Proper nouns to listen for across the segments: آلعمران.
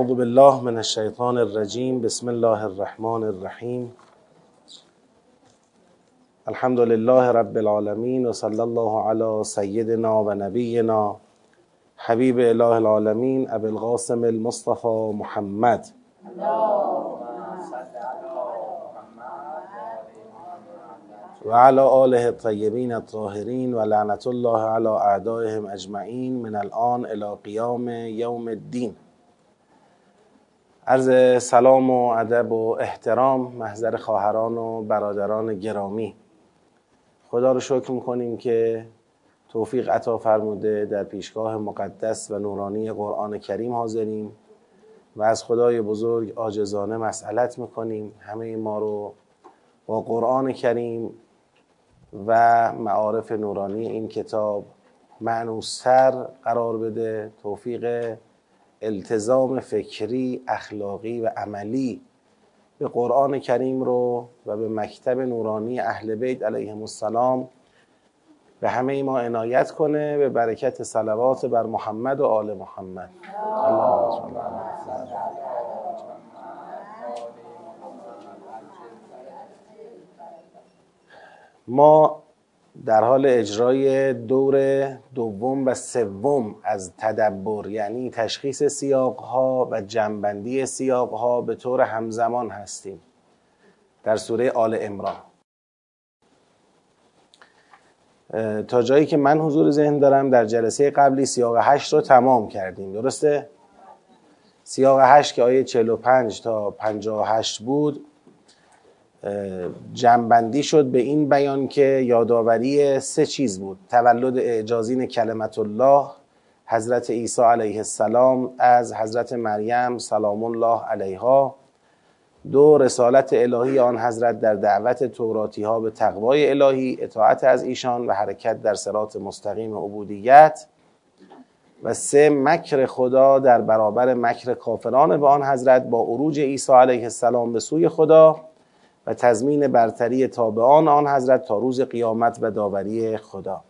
اعوذ بالله من الشیطان الرجیم. بسم الله الرحمن الرحیم. الحمد لله رب العالمین و صلی الله علی سیدنا و نبینا حبیب اله العالمین ابی القاسم المصطفى محمد. وعلى آله الطيبين الطاهرين ولعنة الله على أعدائهم أجمعين من الآن إلى قيام يوم الدين. عرض سلام و ادب و احترام محضر خواهران و برادران گرامی. خدا رو شکر میکنیم که توفیق عطا فرموده در پیشگاه مقدس و نورانی قرآن کریم حاضریم و از خدای بزرگ عاجزانه مسئلت میکنیم همه ما رو با قرآن کریم و معارف نورانی این کتاب معنوس‌تر قرار بده، توفیق التزام فکری، اخلاقی و عملی به قرآن کریم رو و به مکتب نورانی اهل بیت علیهم السلام به همه ما عنایت کنه به برکت صلوات بر محمد و آل محمد. اللهم ما در حال اجرای دور دوم و سوم از تدبر، یعنی تشخیص سیاقها و جنبندی سیاقها به طور همزمان هستیم در سوره آل عمران. تا جایی که من حضور ذهن دارم در جلسه قبلی سیاق 8 رو تمام کردیم، درسته؟ سیاق 8 که آیه 45 تا 58 بود جنبندی شد به این بیان که یادآوری سه چیز بود: تولد اعجازین کلمت الله، حضرت عیسی علیه السلام از حضرت مریم سلام الله علیها، دو رسالت الهی آن حضرت در دعوت توراتی ها به تقوای الهی، اطاعت از ایشان و حرکت در صراط مستقیم عبودیت، و سه مکر خدا در برابر مکر کافران به آن حضرت با عروج عیسی علیه السلام به سوی خدا و تضمین برتری تابعان آن حضرت تا روز قیامت و داوری خدا.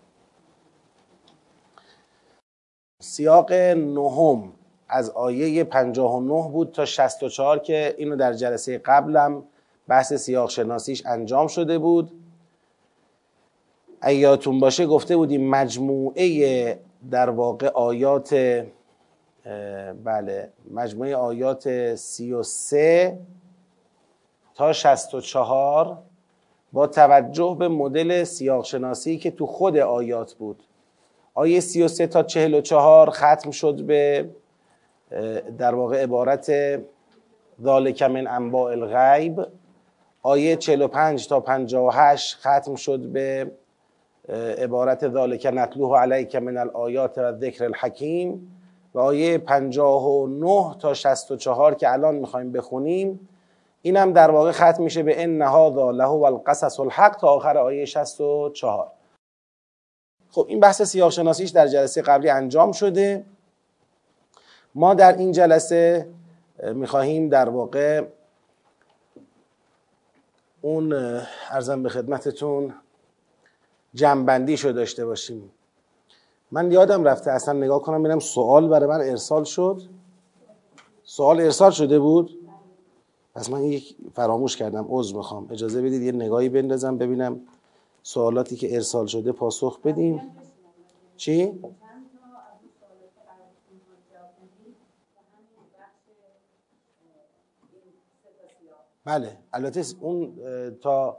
سیاق نهم از آیه 59 بود تا 64 که اینو در جلسه قبلم بحث سیاق شناسیش انجام شده بود. ایاتون باشه گفته بودیم مجموعه در واقع آیات، مجموعه آیات 33 تا 64 با توجه به مدل سیاق شناسی که تو خود آیات بود. آیه 33 تا 44 ختم شد به در واقع عبارت ذالک من انباء الغیب. آیه 45 تا 58 ختم شد به عبارت ذالک نتلوه علیک من الآیات و ذکر الحکیم. و آیه 59 تا 64 که الان میخوایم بخونیم این هم در واقع ختم میشه به ان هذا لهو القصص الحق تا آخر آیه 64. خب این بحث سیاق شناسیش در جلسه قبلی انجام شده. ما در این جلسه میخواهیم در واقع اون عرضم به خدمتتون جنبندیشو داشته باشیم. من یادم رفته اصلا نگاه کنم ببینم سوال برای من ارسال شد. سوال ارسال شده بود؟ پس من یک فراموش کردم، عذر میخوام. اجازه بدید یه نگاهی بندازم ببینم سوالاتی که ارسال شده پاسخ بدیم. چی؟ بله، البته اون تا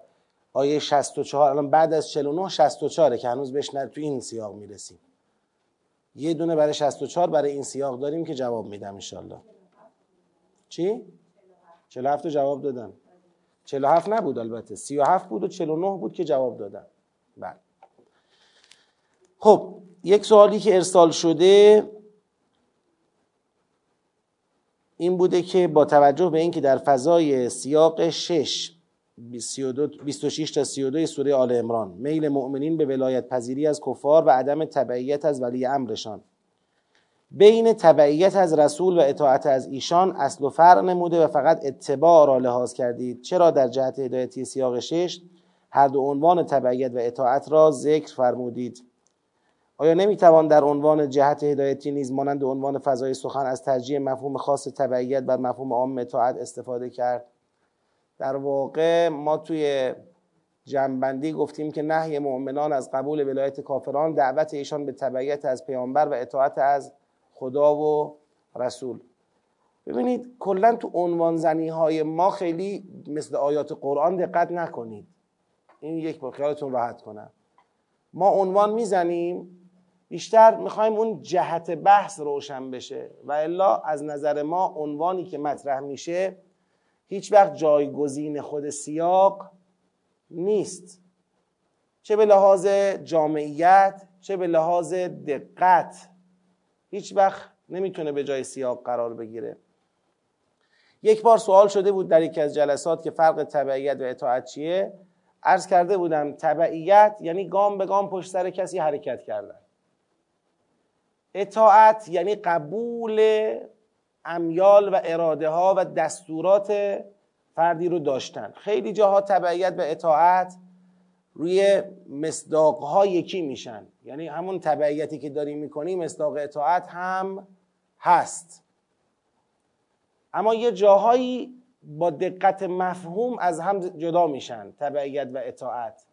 آیه 64 الان بعد از 49 64 که هنوز بهش تو این سیاق میرسیم. یه دونه برای 64 برای این سیاق داریم که جواب میدم انشالله. چی؟ 47 جواب دادن. 47 نبود، البته 37 بود و 49 بود که جواب دادن. بله. خب یک سوالی که ارسال شده این بوده که با توجه به اینکه در فضای سیاق 26 تا 32 سوره آل عمران میل مؤمنین به ولایت پذیری از کفار و عدم تبعیت از ولی امرشان بین تبعیت از رسول و اطاعت از ایشان اصل و فرع نموده و فقط اتباع را لحاظ کردید، چرا در جهت هدایتی سیاق 6 هر دو عنوان تبعیت و اطاعت را ذکر فرمودید؟ آیا نمیتوان در عنوان جهت هدایتی نیز مانند عنوان فضای سخن از ترجیح مفهوم خاص تبعیت بر مفهوم عام اطاعت استفاده کرد؟ در واقع ما توی جنبندی گفتیم که نهی مؤمنان از قبول ولایت کافران، دعوت ایشان به تبعیت از پیامبر و اطاعت از خدا و رسول. ببینید کلا تو عنوان زنی های ما خیلی مثل آیات قرآن دقت نکنید، این یک بار خیالتون راحت کنم. ما عنوان میزنیم بیشتر میخوایم اون جهت بحث روشن بشه و الا از نظر ما عنوانی که مطرح میشه هیچ وقت جایگزین خود سیاق نیست، چه به لحاظ جامعیت چه به لحاظ دقت، هیچ وقت نمیتونه به جای سیاق قرار بگیره. یک بار سوال شده بود در یکی از جلسات که فرق تبعیت و اطاعت چیه؟ عرض کرده بودم تبعیت یعنی گام به گام پشت سر کسی حرکت کردن، اطاعت یعنی قبول امیال و اراده ها و دستورات فردی رو داشتن. خیلی جاها تبعیت و اطاعت روی مصداق ها یکی میشن، یعنی همون تبعیتی که داریم میکنیم مصداق اطاعت هم هست، اما یه جاهایی با دقت مفهوم از هم جدا میشن تبعیت و اطاعت.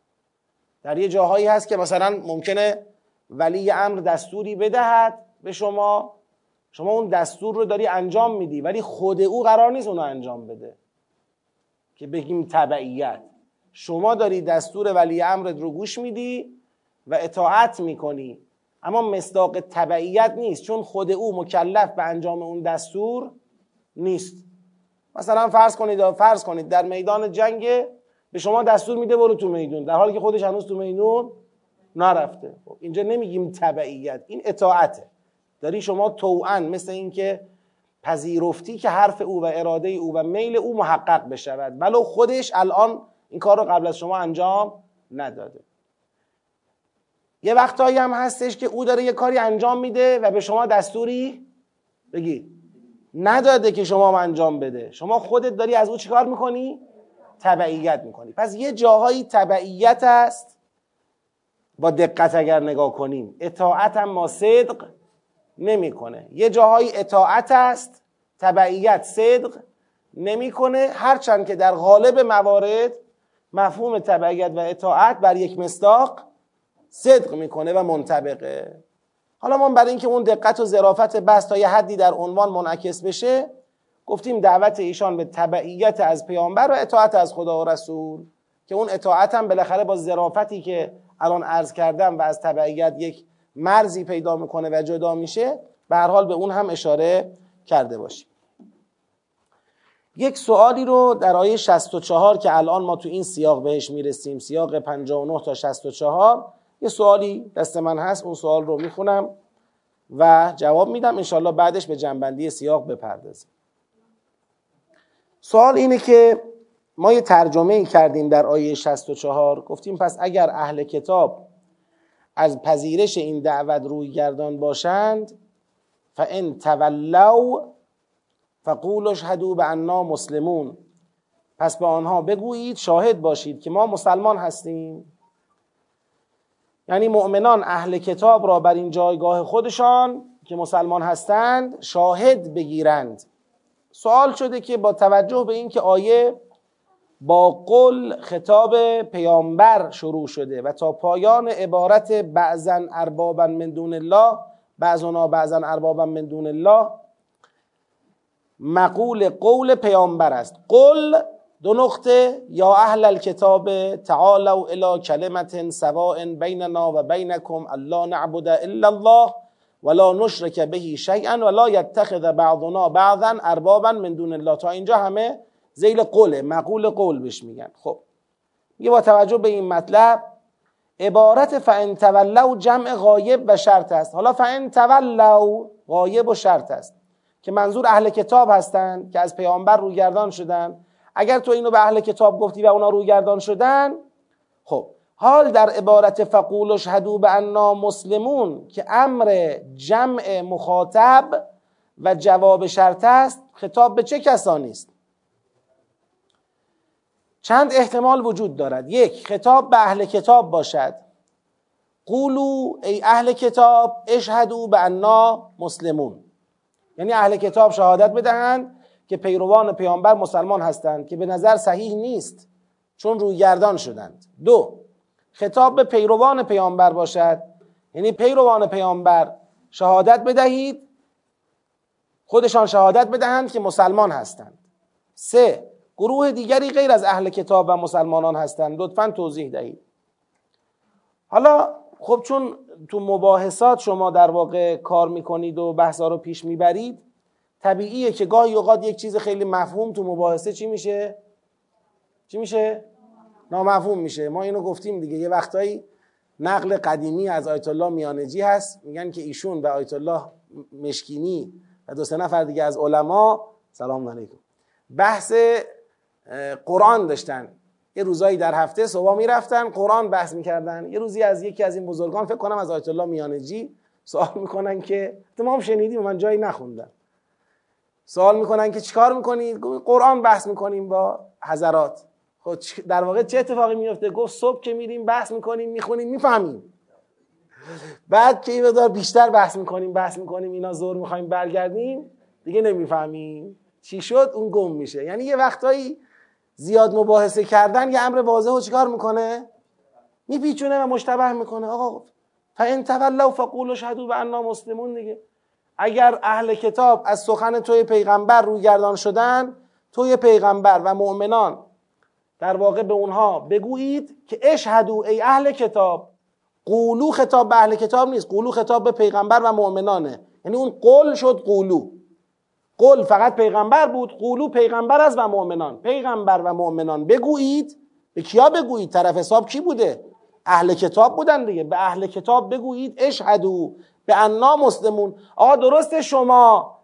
در یه جاهایی هست که مثلا ممکنه ولی امر دستوری بدهد به شما، شما اون دستور رو داری انجام میدی ولی خود او قرار نیست اونو انجام بده که بگیم تبعیت. شما داری دستور ولی امرت رو گوش میدی و اطاعت میکنی، اما مصداق تبعیت نیست چون خود او مکلف به انجام اون دستور نیست. مثلا فرض کنید در میدان جنگ به شما دستور میده برو تو میدون، در حالی که خودش هنوز تو میدون نرفته. اینجا نمیگیم تبعیت، این اطاعته. داری شما توأن، مثل اینکه پذیرفتی که حرف او و اراده او و میل او محقق بشود ولو خودش الان این کار رو قبل از شما انجام نداده. یه وقتایی هم هستش که او داره یه کاری انجام میده و به شما دستوری بگی نداده که شما هم انجام بده، شما خودت داری از او چیکار میکنی؟ تبعیت میکنی. پس یه جاهایی تبعیت است با دقت اگر نگاه کنیم، اطاعت هم ما صدق نمیکنه. یه جاهایی اطاعت است تبعیت صدق نمیکنه، هرچند که در غالب موارد مفهوم تبعیت و اطاعت بر یک مصداق صدق میکنه و منطبقه. حالا ما برای اینکه اون دقت و ظرافت بحث تا یه حدی در عنوان منعکس بشه گفتیم دعوت ایشان به تبعیت از پیامبر و اطاعت از خدا و رسول، که اون اطاعت هم بالاخره با ظرافتی که الان عرض کردم و از تبعیت یک مرزی پیدا میکنه و جدا میشه، به هر حال به اون هم اشاره کرده باشیم. یک سوالی رو در آیه 64 که الان ما تو این سیاق بهش میرسیم، سیاق 59 تا 64 یه سوالی دست من هست، اون سوال رو میخونم و جواب میدم انشالله، بعدش به جنبندی سیاق بپردازیم. سوال اینه که ما یه ترجمه کردیم در آیه 64، گفتیم پس اگر اهل کتاب از پذیرش این دعوت روی گردان باشند فَإِن تَوَلَّوْا فَقُولُوا اشْهَدُوا بِأَنَّا مُسْلِمُونَ، پس به آنها بگویید شاهد باشید که ما مسلمان هستیم. یعنی مؤمنان اهل کتاب را بر این جایگاه خودشان که مسلمان هستند شاهد بگیرند. سوال شده که با توجه به این که آیه با قول خطاب پیامبر شروع شده و تا پایان عبارت بعضاً ارباباً من دون الله، بعضاً ارباباً من دون الله مقول قول پیامبر است. قول یا اهل الكتاب تعالوا الى کلمة سواء بیننا و بینکم الا نعبد الا الله ولا نشرک به شیئا ولا یتخذ بعضنا بعضا اربابا من دون الله. تا اینجا همه ذیل قوله، مقول قول بهش میگن. خب میگه با توجه به این مطلب عبارت فان تولوا جمع غایب و شرط است. حالا فان تولوا غایب و شرط است که منظور اهل کتاب هستند که از پیامبر روگردان شدند. اگر تو اینو به اهل کتاب گفتی و اونا روگردان شدن، خب حال در عبارت فقول اشهدوا بأننا مسلمون که امر جمع مخاطب و جواب شرط است، خطاب به چه کسانی است؟ چند احتمال وجود دارد. یک، خطاب به اهل کتاب باشد، قولوا ای اهل کتاب اشهدوا بأننا مسلمون، یعنی اهل کتاب شهادت بدهند که پیروان پیامبر مسلمان هستند، که به نظر صحیح نیست چون رویگردان شدند. دو، خطاب به پیروان پیامبر باشد، یعنی پیروان پیامبر شهادت بدهید، خودشان شهادت بدهند که مسلمان هستند. سه، گروه دیگری غیر از اهل کتاب و مسلمانان هستند، لطفاً توضیح دهید. حالا خب چون تو مباحثات شما در واقع کار میکنید و بحثا رو پیش میبرید، طبیعیه که گاهی اوقات یک چیز خیلی مفهوم تو مباحثه چی میشه؟ نامفهوم میشه. ما اینو گفتیم دیگه، یه وقتایی نقل قدیمی از آیت الله میانجی هست، میگن که ایشون به آیت الله مشکینی و دو سه نفر دیگه از علما سلام علیکم بحث قرآن داشتن. یه روزایی در هفته صبح میرفتن قرآن بحث میکردن. یه روزی از یکی از این بزرگان، فکر کنم از آیت الله میانجی، سوال میکنن که تمام شنیدیم، من جایی نخوندم، سوال میکنن که چیکار میکنید؟ قرآن بحث میکنیم با حضرات. خب در واقع چه اتفاقی میفته؟ گفت صبح که میریم بحث میکنیم، میخونیم، میفهمیم. بعد که یه مقدار بیشتر بحث میکنیم اینا زور میخوایم برگردیم دیگه نمیفهمیم چی شد، اون گم میشه. یعنی یه وقتایی زیاد مباحثه کردن یه امر واضحو چیکار میکنه؟ میپیچونه و مشتبه میکنه. آقا فان تولوا فقولوا اشهدوا بأننا مسلمون دیگه. اگر اهل کتاب از سخن توی پیغمبر رویگردان شدن، توی پیغمبر و مؤمنان در واقع به اونها بگویید که اشهدوا، ای اهل کتاب. قولو خطاب به اهل کتاب نیست، قولو خطاب به پیغمبر و مؤمنانه. یعنی اون قول شد قولو، قول فقط پیغمبر بود، قولو پیغمبر از و مؤمنان. پیغمبر و مؤمنان بگویید. به کیا بگویید؟ طرف حساب کی بوده؟ اهل کتاب بودن دیگه. به اهل کتاب بگویید اشهدوا بأننا مسلمون. آقا درسته شما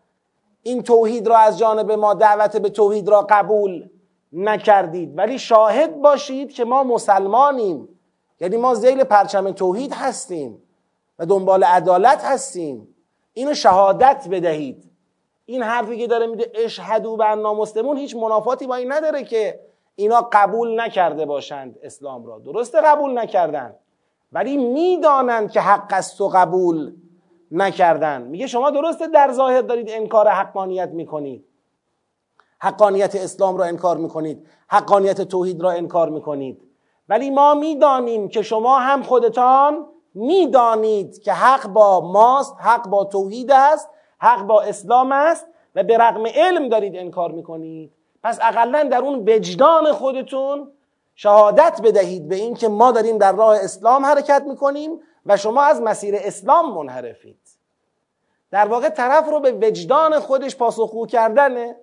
این توحید را از جانب ما، دعوت به توحید را قبول نکردید، ولی شاهد باشید که ما مسلمانیم، یعنی ما ذیل پرچم توحید هستیم و دنبال عدالت هستیم، اینو شهادت بدهید. این حرفی که داره میده اشهدوا بأننا مسلمون هیچ منافاتی با این نداره که اینا قبول نکرده باشند اسلام را. درسته قبول نکردن، ولی میدانند که حق است و قبول نکردن. میگه شما درسته در ظاهر دارید انکار حقانیت میکنید، حقانیت اسلام را انکار میکنید، حقانیت توحید را انکار میکنید، ولی ما میدانیم که شما هم خودتان میدانید که حق با ماست، حق با توحید است، حق با اسلام است و به رغم علم دارید انکار میکنید. پس اقلن در اون وجدان خودتون شهادت بدهید به این که ما داریم در راه اسلام حرکت میکنیم و شما از مسیر اسلام منحرفید. در واقع طرف رو به وجدان خودش پاسخگو کردنه.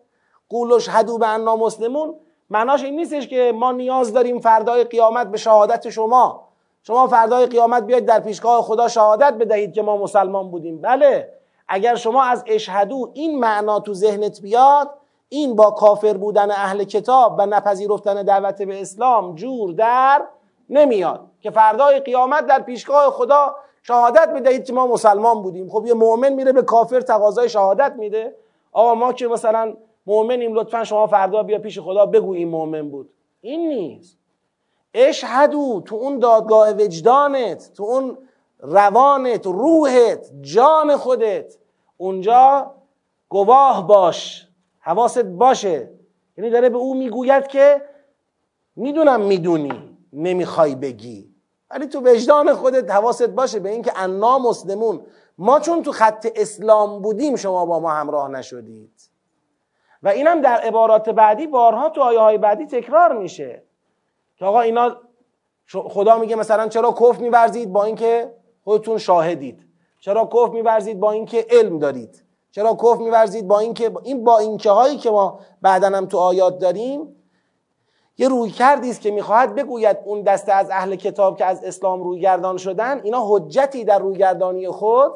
قولوا اشهدوا بأننا مسلمون معناش این نیستش که ما نیاز داریم فردای قیامت به شهادت شما، شما فردای قیامت بیاید در پیشگاه خدا شهادت بدهید که ما مسلمان بودیم. بله، اگر شما از اشهدو این معنا تو ذهنت بیاد، این با کافر بودن اهل کتاب و نپذیرفتن دعوت به اسلام جور در نمیاد که فردای قیامت در پیشگاه خدا شهادت بدهید که ما مسلمان بودیم. خب یه مؤمن میره به کافر تقاضای شهادت میده، آقا ما که مثلا مؤمنیم، لطفا شما فردا بیا پیش خدا بگو این مؤمن بود. این نیست. اشهدو تو اون دادگاه وجدانت، تو اون روانت، روحت، جان خودت، اونجا گواه باش، حواست باشه. یعنی داره به او میگوید که میدونم میدونی نمیخوای بگی، ولی تو وجدان خودت حواست باشه به این که انا مسلمون، ما چون تو خط اسلام بودیم شما با ما همراه نشدید. و اینم در عبارات بعدی بارها تو آیه های بعدی تکرار میشه که آقا اینا، خدا میگه مثلا چرا کفر میورزید با اینکه خودتون شاهدید، چرا کفر میورزید با اینکه علم دارید، چرا کفر میورزید با اینکه. این با اینکه هایی که ما بعداً هم تو آیات داریم یه رویکردی است که میخواهد بگوید اون دسته از اهل کتاب که از اسلام رویگردان شدن، اینا حجتی در رویگردانی خود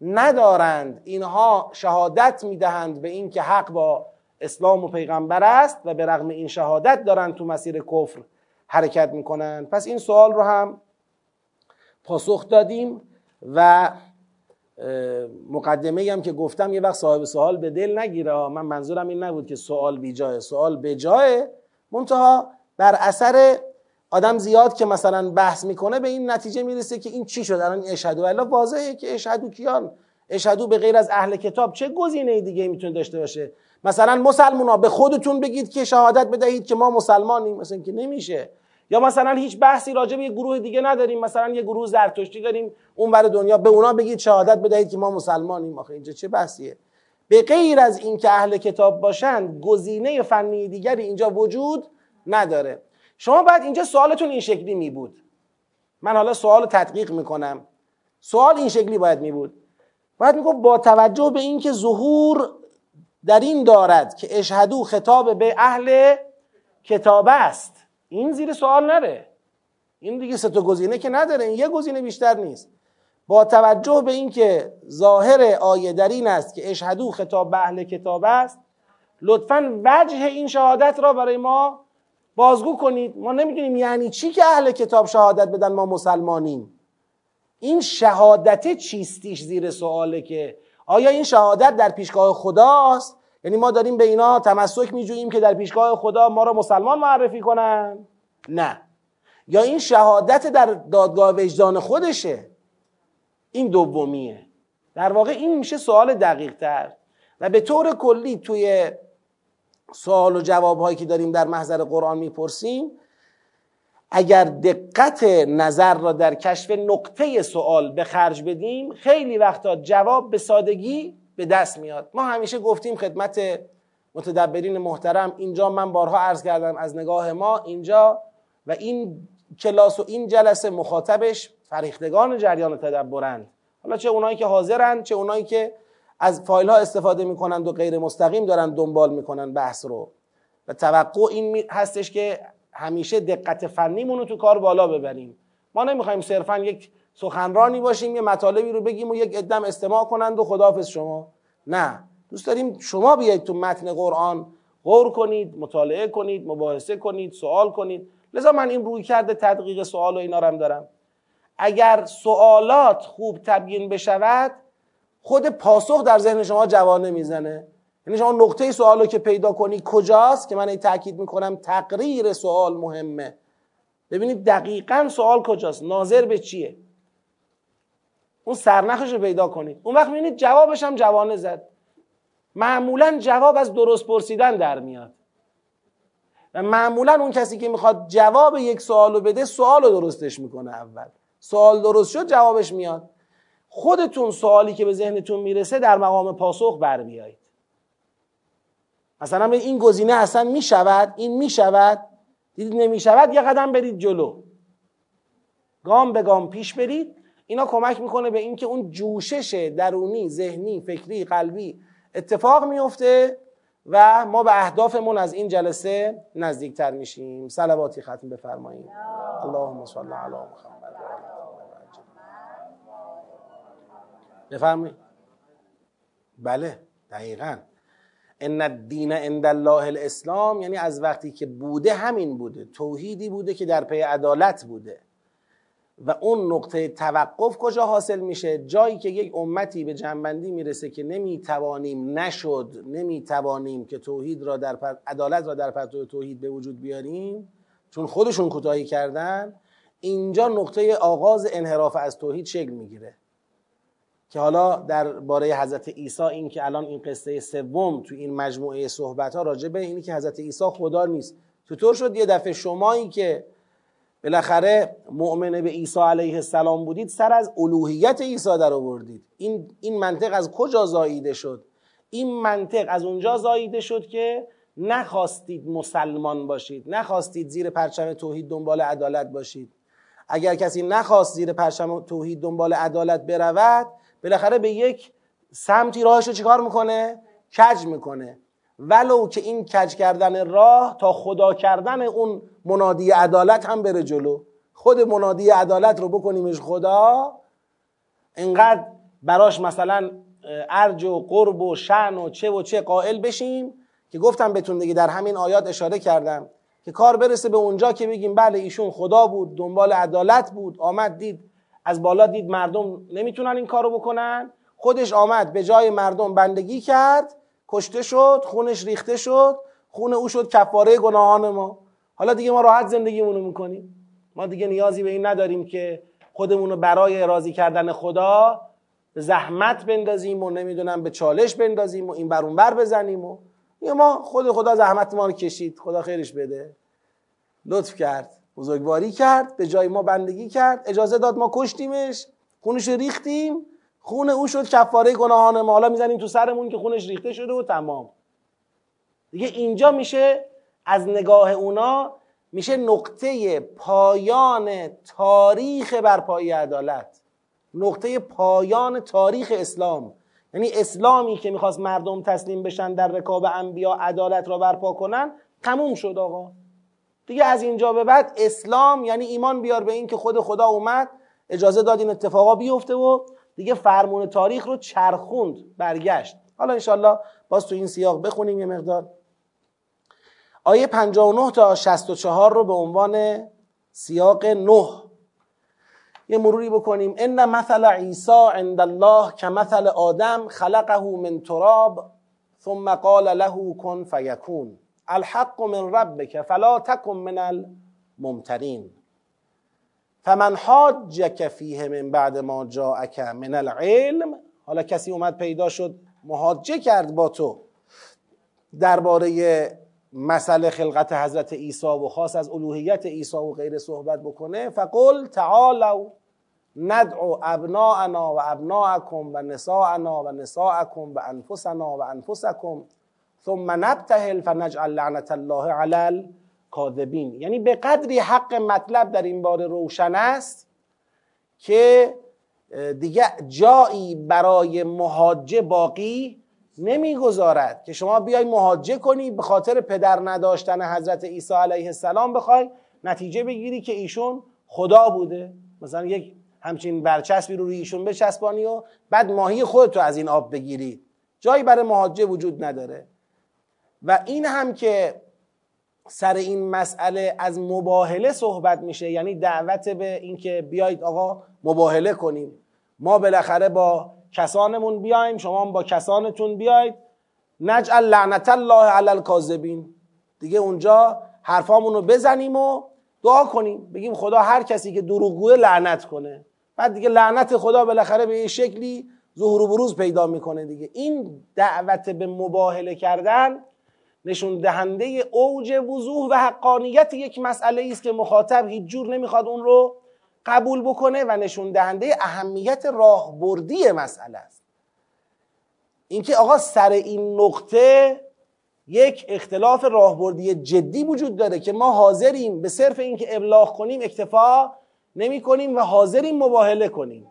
ندارند، اینها شهادت میدهند به اینکه حق با اسلام و پیغمبر است و به رغم این شهادت دارند تو مسیر کفر حرکت میکنند. پس این سوال رو هم پاسخ دادیم و مقدمه‌ای هم که گفتم یه وقت صاحب سوال به دل نگیره، من منظورم این نبود که سوال بیجایه، سوال بجایه، منتها بر اثر آدم زیاد که مثلا بحث میکنه به این نتیجه میرسه که این چی شد الان اشهدو، الا واضحه که اشهدو کیان، اشهدو به غیر از اهل کتاب چه گزینه دیگه میتونه داشته باشه؟ مثلا مسلمونا به خودتون بگید که شهادت بدهید که ما مسلمانیم، مثلا که نمیشه. یا مثلا هیچ بحثی راجع به یه گروه دیگه نداریم، مثلا یه گروه زرتشتی داریم اونور دنیا، به اونا بگید شهادت بدهید که ما مسلمانیم، آخه اینجا چه بحثیه؟ به غیر از اینکه اهل کتاب باشن گزینه فنی دیگری اینجا وجود نداره. شما بعد اینجا سوالتون این شکلی می بود. من حالا سوال تدقیق میکنم. سوال این شکلی باید می بود. باید میگفت با توجه به اینکه ظهور در این دارد که اشهدو خطاب به اهل کتاب است، این زیر سوال نره. این دیگه سه تا گزینه که نداره، این یه گزینه بیشتر نیست. با توجه به اینکه ظاهر آیه در این است که اشهدو خطاب به اهل کتاب است، لطفاً وجه این شهادت را برای ما بازگو کنید. ما نمیدونیم یعنی چی که اهل کتاب شهادت بدن ما مسلمانیم. این شهادت چیستیش زیر سواله که آیا این شهادت در پیشگاه خداست؟ یعنی ما داریم به اینا تمسک میجوییم که در پیشگاه خدا ما را مسلمان معرفی کنن؟ نه. یا این شهادت در دادگاه وجدان خودشه؟ این دومیه. در واقع این میشه سوال دقیق تر. و به طور کلی توی سوال و جواب هایی که داریم در محضر قرآن میپرسیم، اگر دقت نظر را در کشف نقطه سوال به خرج بدیم، خیلی وقتا جواب به سادگی به دست میاد. ما همیشه گفتیم خدمت متدبرین محترم، اینجا من بارها عرض کردم، از نگاه ما اینجا و این کلاس و این جلسه مخاطبش فرهیختگان جریان تدبرند، حالا چه اونایی که حاضرند چه اونایی که از فایل ها استفاده میکنند و غیر مستقیم دارن دنبال میکنن بحث رو. و توقع این هستش که همیشه دقت فنیمون رو تو کار بالا ببریم. ما نمیخوایم صرفا یک سخنرانی باشیم، یه مطالبی رو بگیم و یک عده‌ام استماع کنند و خداحافظ شما. نه، دوست داریم شما بیایید تو متن قرآن غور کنید، مطالعه کنید، مباحثه کنید، سوال کنید. لذا من این رویکرد تدقیق سوال و اینا رو هم دارم. اگر سوالات خوب تبیین بشود، خود پاسخ در ذهن شما جوانه میزنه. یعنی شما نقطه سوال رو که پیدا کنی کجاست، که من این تاکید میکنم تقریر سوال مهمه. ببینید دقیقاً سوال کجاست، ناظر به چیه، اون سرنخش رو پیدا کنید. اون وقت میبینید جوابش هم جوانه زد. معمولاً جواب از درست پرسیدن در میاد و معمولاً اون کسی که میخواد جواب یک سوال رو بده، سوال رو درستش میکنه اول. سوال درست شد، جوابش میاد. خودتون سوالی که به ذهنتون میرسه در مقام پاسخ بر بیایید. مثلا این گزینه اصلا میشود، این میشود، دیدید نمیشود، یه قدم برید جلو، گام به گام پیش برید. اینا کمک میکنه به اینکه اون جوشش درونی، ذهنی، فکری، قلبی اتفاق میفته و ما به اهدافمون از این جلسه نزدیکتر میشیم. صلواتی ختم بفرمایید. اللهم صل علی محمد. بفرمایید. بله، دقیقاً. ان الدین عند الله الاسلام، یعنی از وقتی که بوده همین بوده، توحیدی بوده که در پی عدالت بوده. و اون نقطه توقف کجا حاصل میشه؟ جایی که یک امتی به جنبندی میرسه که نمیتوانیم، نشد، نمیتوانیم که توحید را در عدالت را در پرتو توحید به وجود بیاریم، چون خودشون کوتاهی کردن. اینجا نقطه آغاز انحراف از توحید شکل میگیره که حالا درباره حضرت عیسی، این که الان این قصه سوم تو این مجموعه صحبت ها راجع به اینی که حضرت عیسی خدا نیست، چطور شد یه دفعه شمایی که بالاخره مؤمن به عیسی علیه السلام بودید، سر از الوهیت عیسی در آوردید؟ این منطق از کجا زاییده شد؟ این منطق از اونجا زاییده شد که نخواستید مسلمان باشید، نخواستید زیر پرچم توحید دنبال عدالت باشید. اگر کسی نخواست زیر پرچم توحید دنبال عدالت برود، بالاخره به یک سمتی راهش رو چیکار میکنه؟ کج میکنه. ولو که این کج کردن راه تا خدا کردن اون منادی عدالت هم بره جلو. خود منادی عدالت رو بکنیمش خدا، انقدر براش مثلا ارج و قرب و شأن و چه قائل بشیم که گفتم بهتون دیگه، در همین آیات اشاره کردم، که کار برسه به اونجا که بگیم بله ایشون خدا بود، دنبال عدالت بود، آمد دید از بالا، دید مردم نمیتونن این کارو بکنن، خودش آمد به جای مردم بندگی کرد، کشته شد، خونش ریخته شد، خون او شد کفاره گناهان ما، حالا دیگه ما راحت زندگیمونو میکنیم. ما دیگه نیازی به این نداریم که خودمون رو برای راضی کردن خدا به زحمت بندازیم و نمیدونم به چالش بندازیم و این بر اون بر بزنیم و یا ما خود خدا زحمت ما رو کشید، خدا خیرش بده، لطف کرد، بزرگواری کرد، به جای ما بندگی کرد، اجازه داد ما کشتیمش، خونش ریختیم، خون او شد کفاره گناهان ما، حالا میزنیم تو سرمون که خونش ریخته شده و تمام. دیگه اینجا میشه از نگاه اونا میشه نقطه پایان تاریخ برپایی عدالت، نقطه پایان تاریخ اسلام. یعنی اسلامی که میخواست مردم تسلیم بشن در رکاب انبیا عدالت را برپا کنن تموم شد آقا. دیگه از اینجا به بعد اسلام یعنی ایمان بیار به این که خود خدا اومد اجازه داد این اتفاقا بیفته و دیگه فرمون تاریخ رو چرخوند، برگشت. حالا انشالله باز تو این سیاق بخونیم یه مقدار. آیه 59 تا 64 رو به عنوان سیاق 9 یه مروری بکنیم. ان مثل عیسی عند الله کمثل آدم خلقه من تراب ثم قال له کن فیکون الحق من ربک فلا تکن من الممترین فمن حاجک فیه من بعد ما جاءک من العلم. حالا کسی اومد پیدا شد محاجه کرد با تو درباره مسئله خلقت حضرت عیسی و خاص از الوهیت عیسی و غیر صحبت بکنه، فقل تعالوا ندعو ابناءنا و ابناءکم و نساءنا و نساءکم و انفسنا و انفسکم ثم نبتهل فنجعل لعنت الله علی الکاذبین. یعنی به قدری حق مطلب در این باره روشن است که دیگه جایی برای محاجه باقی نمیگذارد که شما بیای محاجه کنی به خاطر پدر نداشتن حضرت عیسی علیه السلام بخوای نتیجه بگیری که ایشون خدا بوده، مثلا یک همچین برچسبی رو روی ایشون بچسبانی و بعد ماهی خودتو از این آب بگیری. جایی برای محاجه وجود نداره. و این هم که سر این مسئله از مباهله صحبت میشه، یعنی دعوت به این که بیایید آقا مباهله کنیم، ما بالاخره با کسانمون بیایم، شما با کسانتون بیاید، نجعل لعنت الله علی الکاذبین. دیگه اونجا حرفامون رو بزنیم و دعا کنیم بگیم خدا هر کسی که دروغگوه لعنت کنه. بعد دیگه لعنت خدا بالاخره به یه شکلی ظهور و بروز پیدا میکنه دیگه. این دعوت به مباهله کردن نشون دهنده اوج وضوح و حقانیت یک مسئله است که مخاطب هیچ جور نمیخواد اون رو قبول بکنه و نشون دهنده اهمیت راهبردی مسئله است. اینکه آقا سر این نقطه یک اختلاف راهبردی جدی وجود داره که ما حاضریم به صرف اینکه ابلاغ کنیم اکتفا نمی کنیم و حاضریم مباهله کنیم،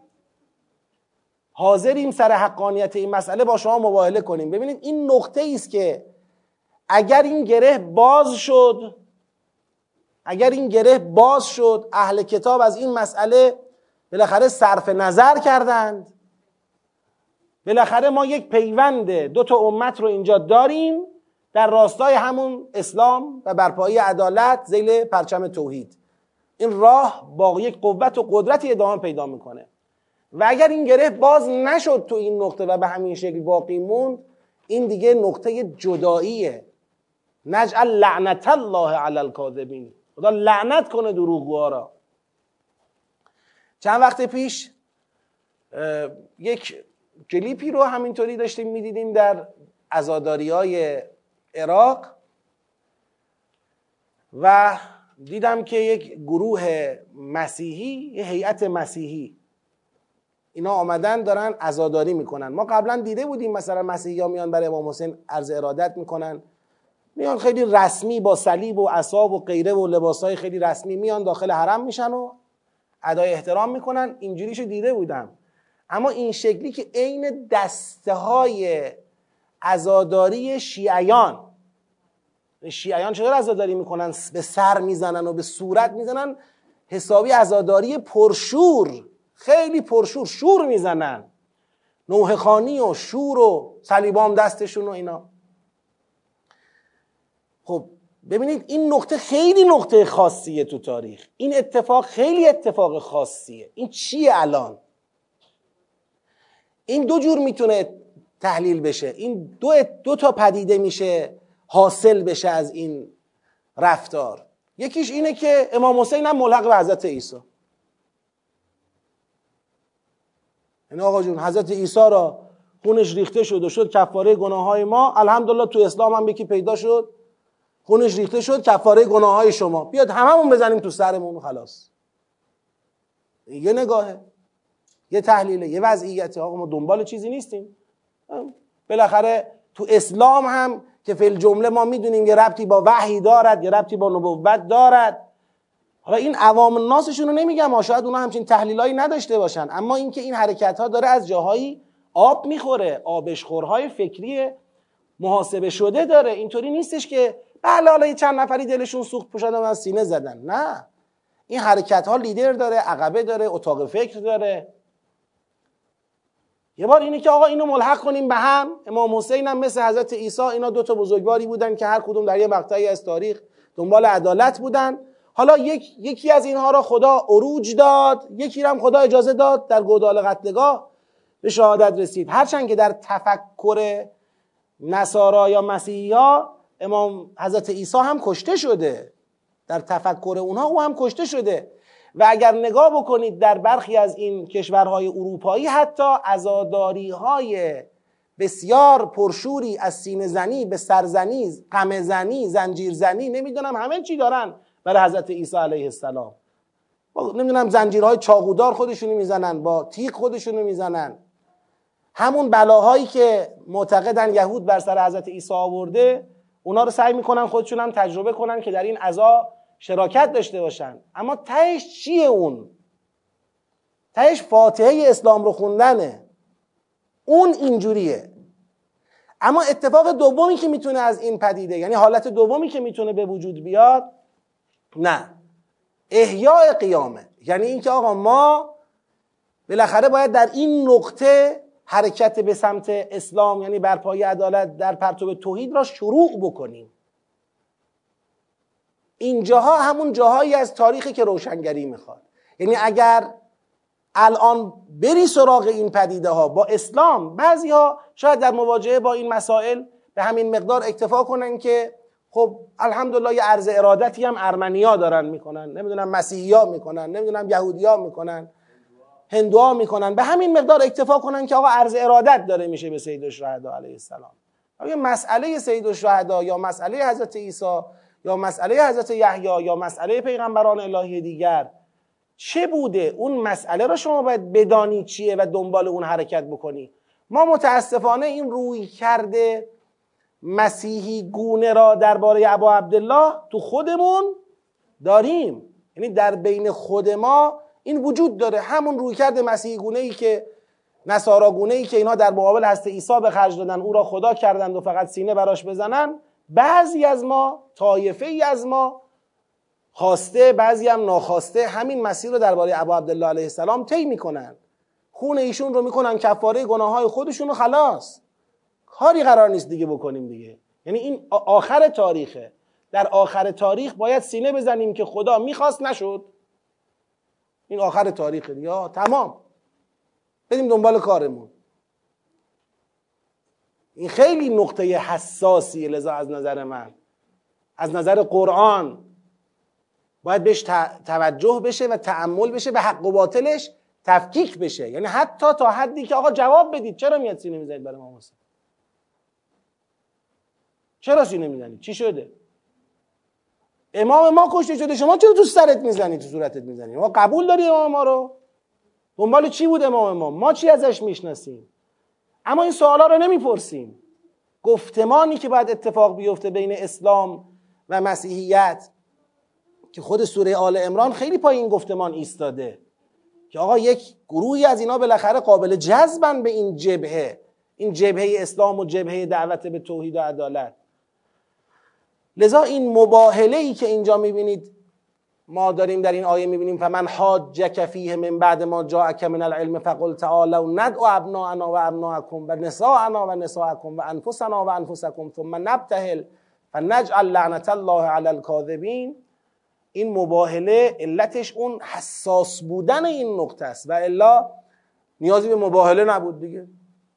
حاضریم سر حقانیت این مسئله با شما مباهله کنیم. ببینید این نقطه است که اگر این گره باز شد، اگر این گره باز شد، اهل کتاب از این مسئله بالاخره صرف نظر کردند. بالاخره ما یک پیونده دو تا امت رو اینجا داریم در راستای همون اسلام و برپایی عدالت ذیل پرچم توحید. این راه با یک قوت و قدرتی ادامه پیدا میکنه و اگر این گره باز نشد تو این نقطه و به همین شکل باقی موند، این دیگه نقطه جداییه. نجعل لعنت الله علی الکاذبین، خدا لعنت کنه دروغگوها را. چند وقت پیش یک کلیپی رو همینطوری داشتیم میدیدیم در عزاداری‌های عراق و دیدم که یک گروه مسیحی، یه هیئت مسیحی، اینا آمدن دارن عزاداری میکنن. ما قبلا دیده بودیم مثلا مسیحی‌ها میان برای امام حسین عرض ارادت میکنن، میان خیلی رسمی با صلیب و عصا و غیره و لباسای خیلی رسمی میان داخل حرم میشن و ادای احترام میکنن. اینجوریشو دیده بودم، اما این شکلی که عین دسته‌های عزاداری شیعیان چطور عزاداری میکنن؟ به سر میزنن و به صورت میزنن، حسابی عزاداری پرشور، خیلی پرشور، شور میزنن، نوحه خوانی و شور و صلیبام دستشون و اینا. خب ببینید این نقطه خیلی نقطه خاصیه تو تاریخ، این اتفاق خیلی اتفاق خاصیه. این چیه الان؟ این دو جور میتونه تحلیل بشه، این دو تا پدیده میشه حاصل بشه از این رفتار. یکیش اینه که امام حسین هم ملحق به حضرت عیسی، یعنی آقا جون حضرت عیسی را خونش ریخته شد و شد کفاره گناههای ما، الحمدلله تو اسلام هم یکی پیدا شد خونش ریخته شد کفاره گناههای شما، بیاد هممون بزنیم تو سرمون خلاص. یه نگاهه، یه تحلیله، یه وضعیته. آقا ما دنبال چیزی نیستیم. بالاخره تو اسلام هم که فعل جمله ما میدونیم یه ربطی با وحی دارد، یه ربطی با نبوت دارد. حالا این عوام الناسشون رو نمیگم، ها شاید اونا همچین تحلیلایی نداشته باشن، اما اینکه این حرکت ها داره از جاهایی آب میخوره، آبشخورهای فکری محاسبه شده داره. اینطوری نیستش که بله حالا چند نفری دلشون سوخت پوشادن و سینه زدن. نه، این حرکت ها لیدر داره، عقبه داره، اتاق فکر داره. یه بار اینه که آقا اینو ملحق کنیم به هم. امام حسین هم مثل حضرت عیسی، اینا دو تا بزرگواری بودن که هر کدوم در یه مقطعی از تاریخ دنبال عدالت بودن. حالا یکی از اینها را خدا عروج داد، یکی را هم خدا اجازه داد در گودال قتلگاه به شهادت رسید. هرچند که در تفکر نصارا یا مسیحا امام حضرت عیسی هم کشته شده، در تفکر اونها او هم کشته شده. و اگر نگاه بکنید در برخی از این کشورهای اروپایی حتی عزاداری‌های بسیار پرشوری از سینه زنی به سرزنی، قمه زنی، زنجیر زنی، نمیدونم همه چی دارن برای حضرت عیسی علیه السلام. نمیدونم زنجیرهای چاقودار خودشونو میزنن، با تیغ خودشونو میزنن. همون بلاهایی که معتقدن یهود بر سر حضرت عیسی آورده اونا رو سعی میکنن خودشون هم تجربه کنن که در این عزا شراکت داشته باشن. اما تهش چیه اون؟ تهش فاتحه اسلام رو خوندنه. اون اینجوریه. اما اتفاق دومی که میتونه از این پدیده، یعنی حالت دومی که میتونه به وجود بیاد، نه، احیاء قیامه. یعنی اینکه آقا ما بالاخره باید در این نقطه حرکت به سمت اسلام، یعنی برپایی عدالت در پرتو توحید را شروع بکنیم. این جاها همون جاهایی از تاریخی که روشنگری میخواد. یعنی اگر الان بری سراغ این پدیده ها با اسلام، بعضی ها شاید در مواجهه با این مسائل به همین مقدار اکتفا کنن که خب الحمدلله یه عرض ارادتی هم ارمنیا دارن میکنن، نمیدونم مسیحیا میکنن، نمیدونم یهودیا میکنن، هندوها میکنن، به همین مقدار اکتفا کنن که آقا عرض ارادت داره میشه به سیدالشهدا علیه السلام. آیا مسئله سیدالشهدا یا مسئله حضرت عیسی یا مسئله حضرت یحیی یا مسئله پیغمبران الهی دیگر چه بوده؟ اون مسئله را شما باید بدانی چیه و دنبال اون حرکت بکنی. ما متاسفانه این رویکرد مسیحی گونه را درباره ابا عبدالله تو خودمون داریم. یعنی در بین خود ما این وجود داره، همون رویکرد مسیحی گونه‌ای که نصارا گونه‌ای که اینا در مقابل حضرت عیسی به خرج دادن، او را خدا کردند و فقط سینه براش بزنن. بعضی از ما، طایفه ای از ما، خواسته بعضی هم ناخواسته، همین مسیر رو درباره ابا عبدالله علیه السلام طی میکنن. خون ایشون رو میکنن کفاره گناههای خودشون و خلاص. کاری قرار نیست دیگه بکنیم دیگه. یعنی این آخر تاریخه. در آخر تاریخ باید سینه بزنیم که خدا میخواست نشد. این آخر تاریخه دیگه. تمام. بریم دنبال کارمون. این خیلی نقطه حساسیه، لذا از نظر من، از نظر قرآن باید بهش توجه بشه و تأمل بشه، به حق و باطلش تفکیک بشه. یعنی حتی تا حدی که آقا جواب بدید چرا میاد سینه میزنید برای امام حسین؟ چرا سینه میزنید؟ چی شده؟ امام ما کشته شده، شما چرا تو سرت میزنید، تو صورتت میزنید؟ ما قبول داریم امام ما رو. دنبال چی بود امام ما؟ ما چی ازش میشناسیم؟ اما این سوالا رو نمیپرسیم. گفتمانی که باید اتفاق بیفته بین اسلام و مسیحیت که خود سوره آل عمران خیلی پای این گفتمان ایستاده که آقا یک گروهی از اینا بالاخره قابل جذبن به این جبهه، این جبهه اسلام و جبهه دعوت به توحید و عدالت. لذا این مباهله‌ای که اینجا میبینید ما داریم در این آیه میبینیم، فمن حاجک فیه من بعد ما جاءک من العلم فقل تعالوا ندعو ابناءنا و ابناءکم و نساءنا و نساءکم و انفسنا و انفسکم ثم نبتهل فنجعل لعنت الله علی الکاذبین. این مباهله علتش اون حساس بودن این نقطه است و الا نیازی به مباهله نبود دیگه.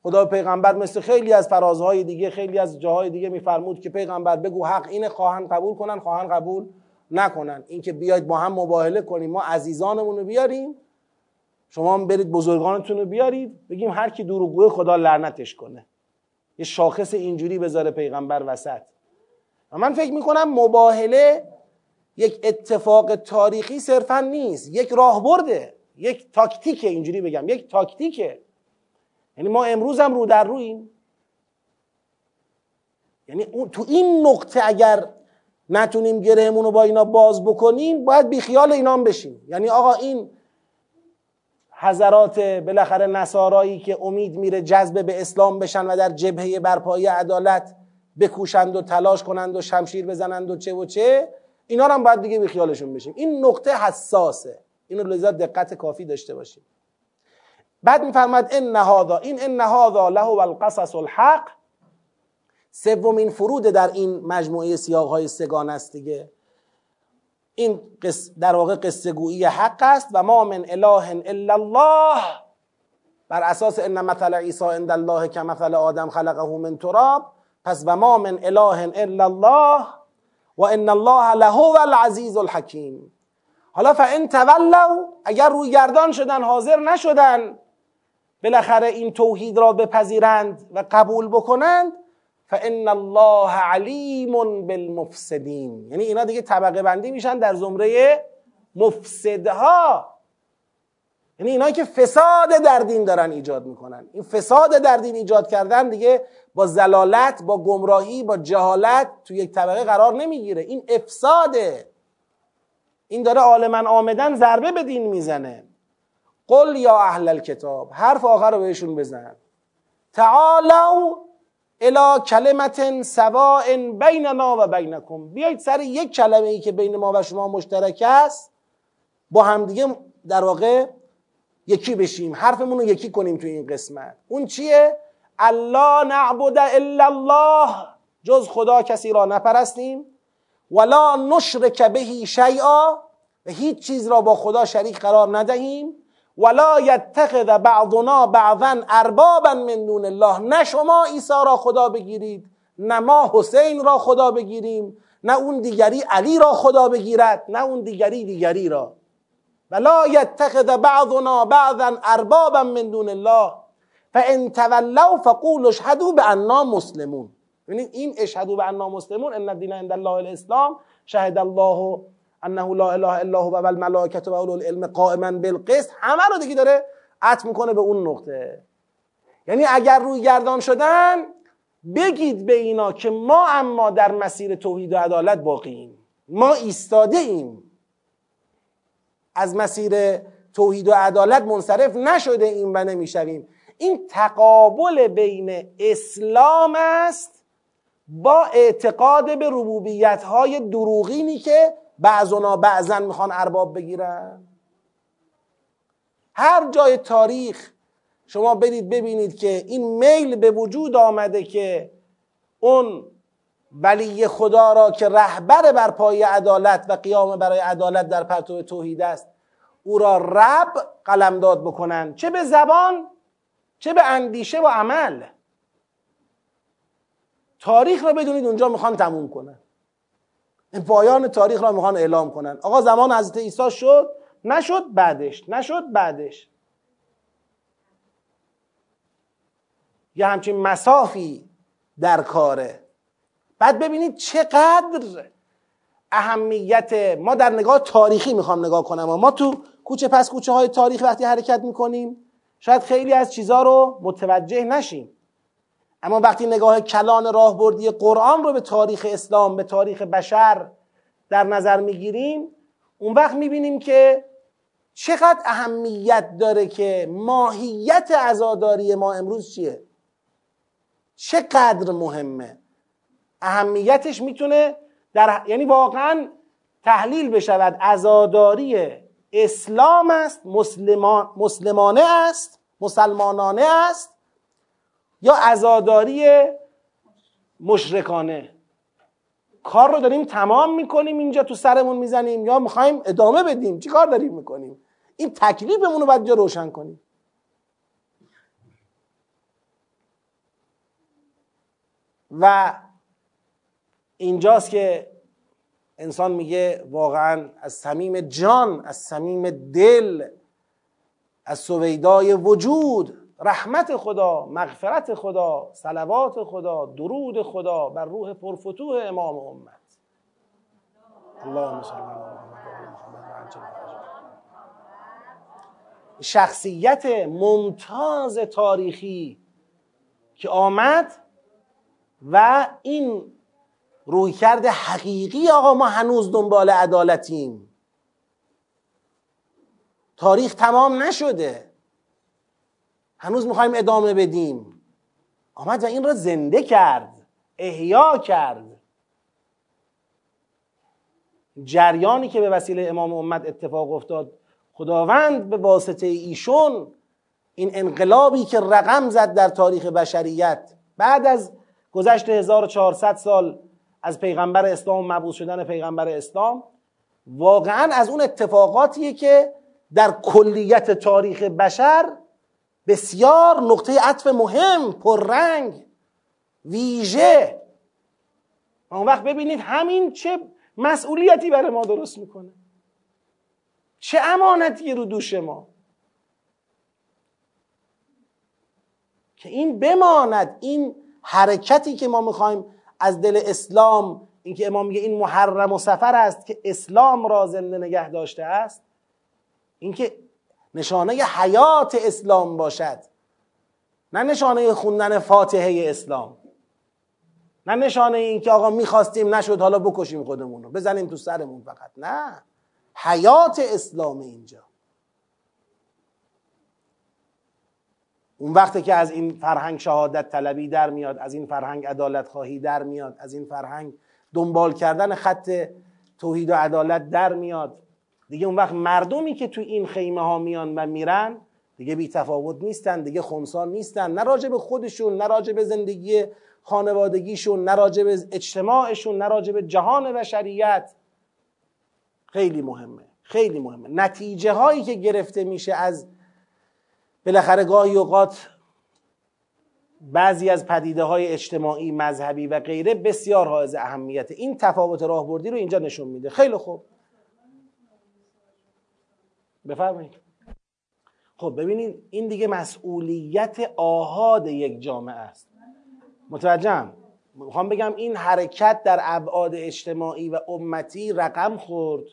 خدا پیغمبر مثل خیلی از فرازهای دیگه، خیلی از جاهای دیگه میفرمود که پیغمبر بگو حق اینه، خواهن قبول کنن، خواهن قبول نکنن. اینکه بیاید با هم مباهله کنیم، ما عزیزانمون رو بیاریم، شما هم برید بزرگانتون رو بیارید، بگیم هر کی دروغگوه خدا لعنتش کنه، یه شاخص اینجوری بذاره پیغمبر وسط. و من فکر میکنم مباهله یک اتفاق تاریخی صرفا نیست، یک راهبرده، یک تاکتیکه، اینجوری بگم یک تاکتیکه. یعنی ما امروز هم رو در روییم، یعنی تو این نقطه اگر نتونیم گرهمون رو با اینا باز بکنیم، باید بیخیال اینا بشیم. یعنی آقا این حضرات بالاخره نصارایی که امید میره جذب به اسلام بشن و در جبهه برپایی عدالت بکوشند و تلاش کنند و شمشیر بزنند و چه و چه، اینا رو هم باید دیگه بیخیالشون بشیم. این نقطه حساسه، اینو لذا دقت کافی داشته باشیم. بعد میفرماد ان هذا لهو القصص الحق، سومین فرود در این مجموعه سیاق‌های سگان است دیگه. این در واقع قصه گویی حق است. و ما من اله الا الله، بر اساس ان مثل عیسی عند الله کمثل آدم خلقه من تراب. پس و ما من اله الا الله و ان الله لهو العزیز الحکیم. حالا فان تولوا، اگر روی گردان شدن، حاضر نشدن بالاخره این توحید را بپذیرند و قبول بکنند، فان الله علیم بالمفسدین. یعنی اینا دیگه طبقه بندی میشن در زمره مفسدها، یعنی اینایی که فساد در دین دارن ایجاد میکنن. این فساد در دین ایجاد کردن دیگه با ضلالت، با گمراهی، با جهالت تو یک طبقه قرار نمیگیره. این افساده، این داره عالمن آمدن ضربه به دین میزنه. قل یا اهل الکتاب، حرف آخر رو بهشون بزن. تعالوا الی کلمة سواء بیننا و بینکم، بیایید سر یک کلمه ای که بین ما و شما مشترک است با همدیگه در واقع یکی بشیم، حرفمون رو یکی کنیم تو این قسمت. اون چیه؟ الله نعبد الا الله، جز خدا کسی را نپرستیم، ولا نشرک بهی شیئا، و هیچ چیز را با خدا شریک قرار ندهیم، ولا یتخذ بعضنا بعضا اربابا من دون الله، نه شما عیسی را خدا بگیرید، نه ما حسین را خدا بگیریم، نه اون دیگری علی را خدا بگیرد، نه اون دیگری را. ولا یتخذ بعضنا بعضا اربابا من دون الله فان تولوا فقولوا اشهدوا باننا مسلمون. ببینید این اشهدوا باننا مسلمون، ان الدین عند الله الاسلام، شهد الله انه لا اله الا هو و الملائکه و اولو العلم قائما بالقسط، همه رو دیگه داره عطف میکنه به اون نقطه. یعنی اگر روی گردان شدن، بگید به اینا که ما اما در مسیر توحید و عدالت باقییم، ما ایستاده ایم، از مسیر توحید و عدالت منصرف نشده ایم و نمیشویم. این تقابل بین اسلام است با اعتقاد به ربوبیت‌های دروغینی که بعضنا بعضن میخوان ارباب بگیرن. هر جای تاریخ شما برید ببینید که این میل به وجود آمده که اون ولی خدا را که رهبر بر پای عدالت و قیام برای عدالت در پرتو توحید است، او را رب قلمداد بکنن، چه به زبان چه به اندیشه و عمل. تاریخ را بدونید اونجا میخوان تموم کنن، پایان تاریخ را میخوان اعلام کنن. آقا زمان حضرت عیسی شد، نشد بعدش. یه همچین مسافی در کاره. بعد ببینید چقدر اهمیت ما در نگاه تاریخی میخوام نگاه کنم، ما تو کوچه پس کوچه های تاریخ وقتی حرکت میکنیم شاید خیلی از چیزها رو متوجه نشیم، اما وقتی نگاه کلان راهبردی قرآن رو به تاریخ اسلام، به تاریخ بشر در نظر میگیریم، اون وقت میبینیم که چقدر اهمیت داره که ماهیت عزاداری ما امروز چیه، چقدر مهمه. اهمیتش میتونه یعنی واقعا تحلیل بشود. عزاداری اسلام است، مسلمانه است، مسلمانانه است، یا عزاداری مشرکانه. کار رو داریم تمام میکنیم، اینجا تو سرمون میزنیم، یا میخوایم ادامه بدیم، چی کار داریم میکنیم؟ این تکلیفمون رو باید جا روشن کنیم. و اینجاست که انسان میگه واقعا از صمیم جان، از صمیم دل، از سویدای وجود رحمت خدا، مغفرت خدا، صلوات خدا، درود خدا بر روح پرفتوح امام امت. اللهم صل علی محمد. شخصیت ممتاز تاریخی که آمد و این رویکرد حقیقی، آقا ما هنوز دنبال عدالتیم، تاریخ تمام نشده، هنوز میخوایم ادامه بدیم، آمد و این را زنده کرد، احیا کرد. جریانی که به وسیله امام امت اتفاق افتاد، خداوند به واسطه ایشون این انقلابی که رقم زد در تاریخ بشریت بعد از گذشت 1400 سال از پیغمبر اسلام، مبعوث شدن پیغمبر اسلام، واقعا از اون اتفاقاتیه که در کلیت تاریخ بشر بسیار نقطه عطف مهم، پررنگ، ویژه. اون وقت ببینید همین چه مسئولیتی برای ما درست میکنه، چه امانتی رو دوش ما که این بماند، این حرکتی که ما میخوایم از دل اسلام، اینکه امام میگه این محرم و سفر است که اسلام را زنده نگه داشته است، اینکه نشانه حیات اسلام باشد، نه نشانه خوندن فاتحه اسلام، نه نشانه این که آقا میخواستیم نشد حالا بکشیم خودمونو بزنیم تو سرمون فقط، نه، حیات اسلام اینجا. اون وقتی که از این فرهنگ شهادت طلبی در میاد، از این فرهنگ عدالت خواهی در میاد، از این فرهنگ دنبال کردن خط توحید و عدالت در میاد، دیگه اون وقت مردمی که تو این خیمه ها میان و میرن دیگه بی تفاوت نیستن، دیگه خمسان نیستن، نه راجب خودشون، نه راجب زندگی خانوادگیشون، نه راجب اجتماعشون، نه راجب جهان بشریت. خیلی مهمه، خیلی مهمه. نتیجه هایی که گرفته میشه از بالاخره گاهی اوقات بعضی از پدیده های اجتماعی، مذهبی و غیره بسیار حائز اهمیته. این تفاوت راهبردی رو اینجا نشون میده. خیلی خوب، بفرمایید. خب ببینید، این دیگه مسئولیت آحاد یک جامعه است. متوجهم؟ میخوام بگم این حرکت در ابعاد اجتماعی و امتی رقم خورد.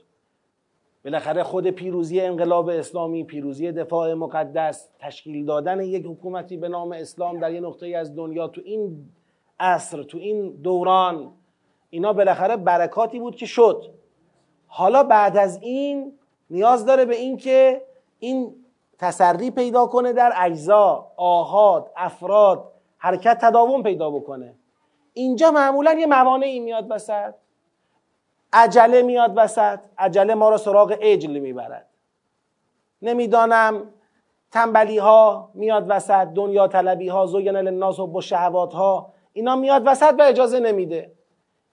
بالاخره خود پیروزی انقلاب اسلامی، پیروزی دفاع مقدس، تشکیل دادن یک حکومتی به نام اسلام در یک نقطه از دنیا تو این عصر، تو این دوران، اینا بالاخره برکاتی بود که شد. حالا بعد از این نیاز داره به این که این تسری پیدا کنه در اجزا، آحاد، افراد، حرکت تداوم پیدا بکنه. اینجا معمولا یه موانعی میاد وسط، عجله میاد وسط، عجله ما را سراغ عجل میبرد، نمیدانم تنبلی ها میاد وسط، دنیا طلبی ها، زوین الناس و بشهوات ها، اینا میاد وسط و اجازه نمیده.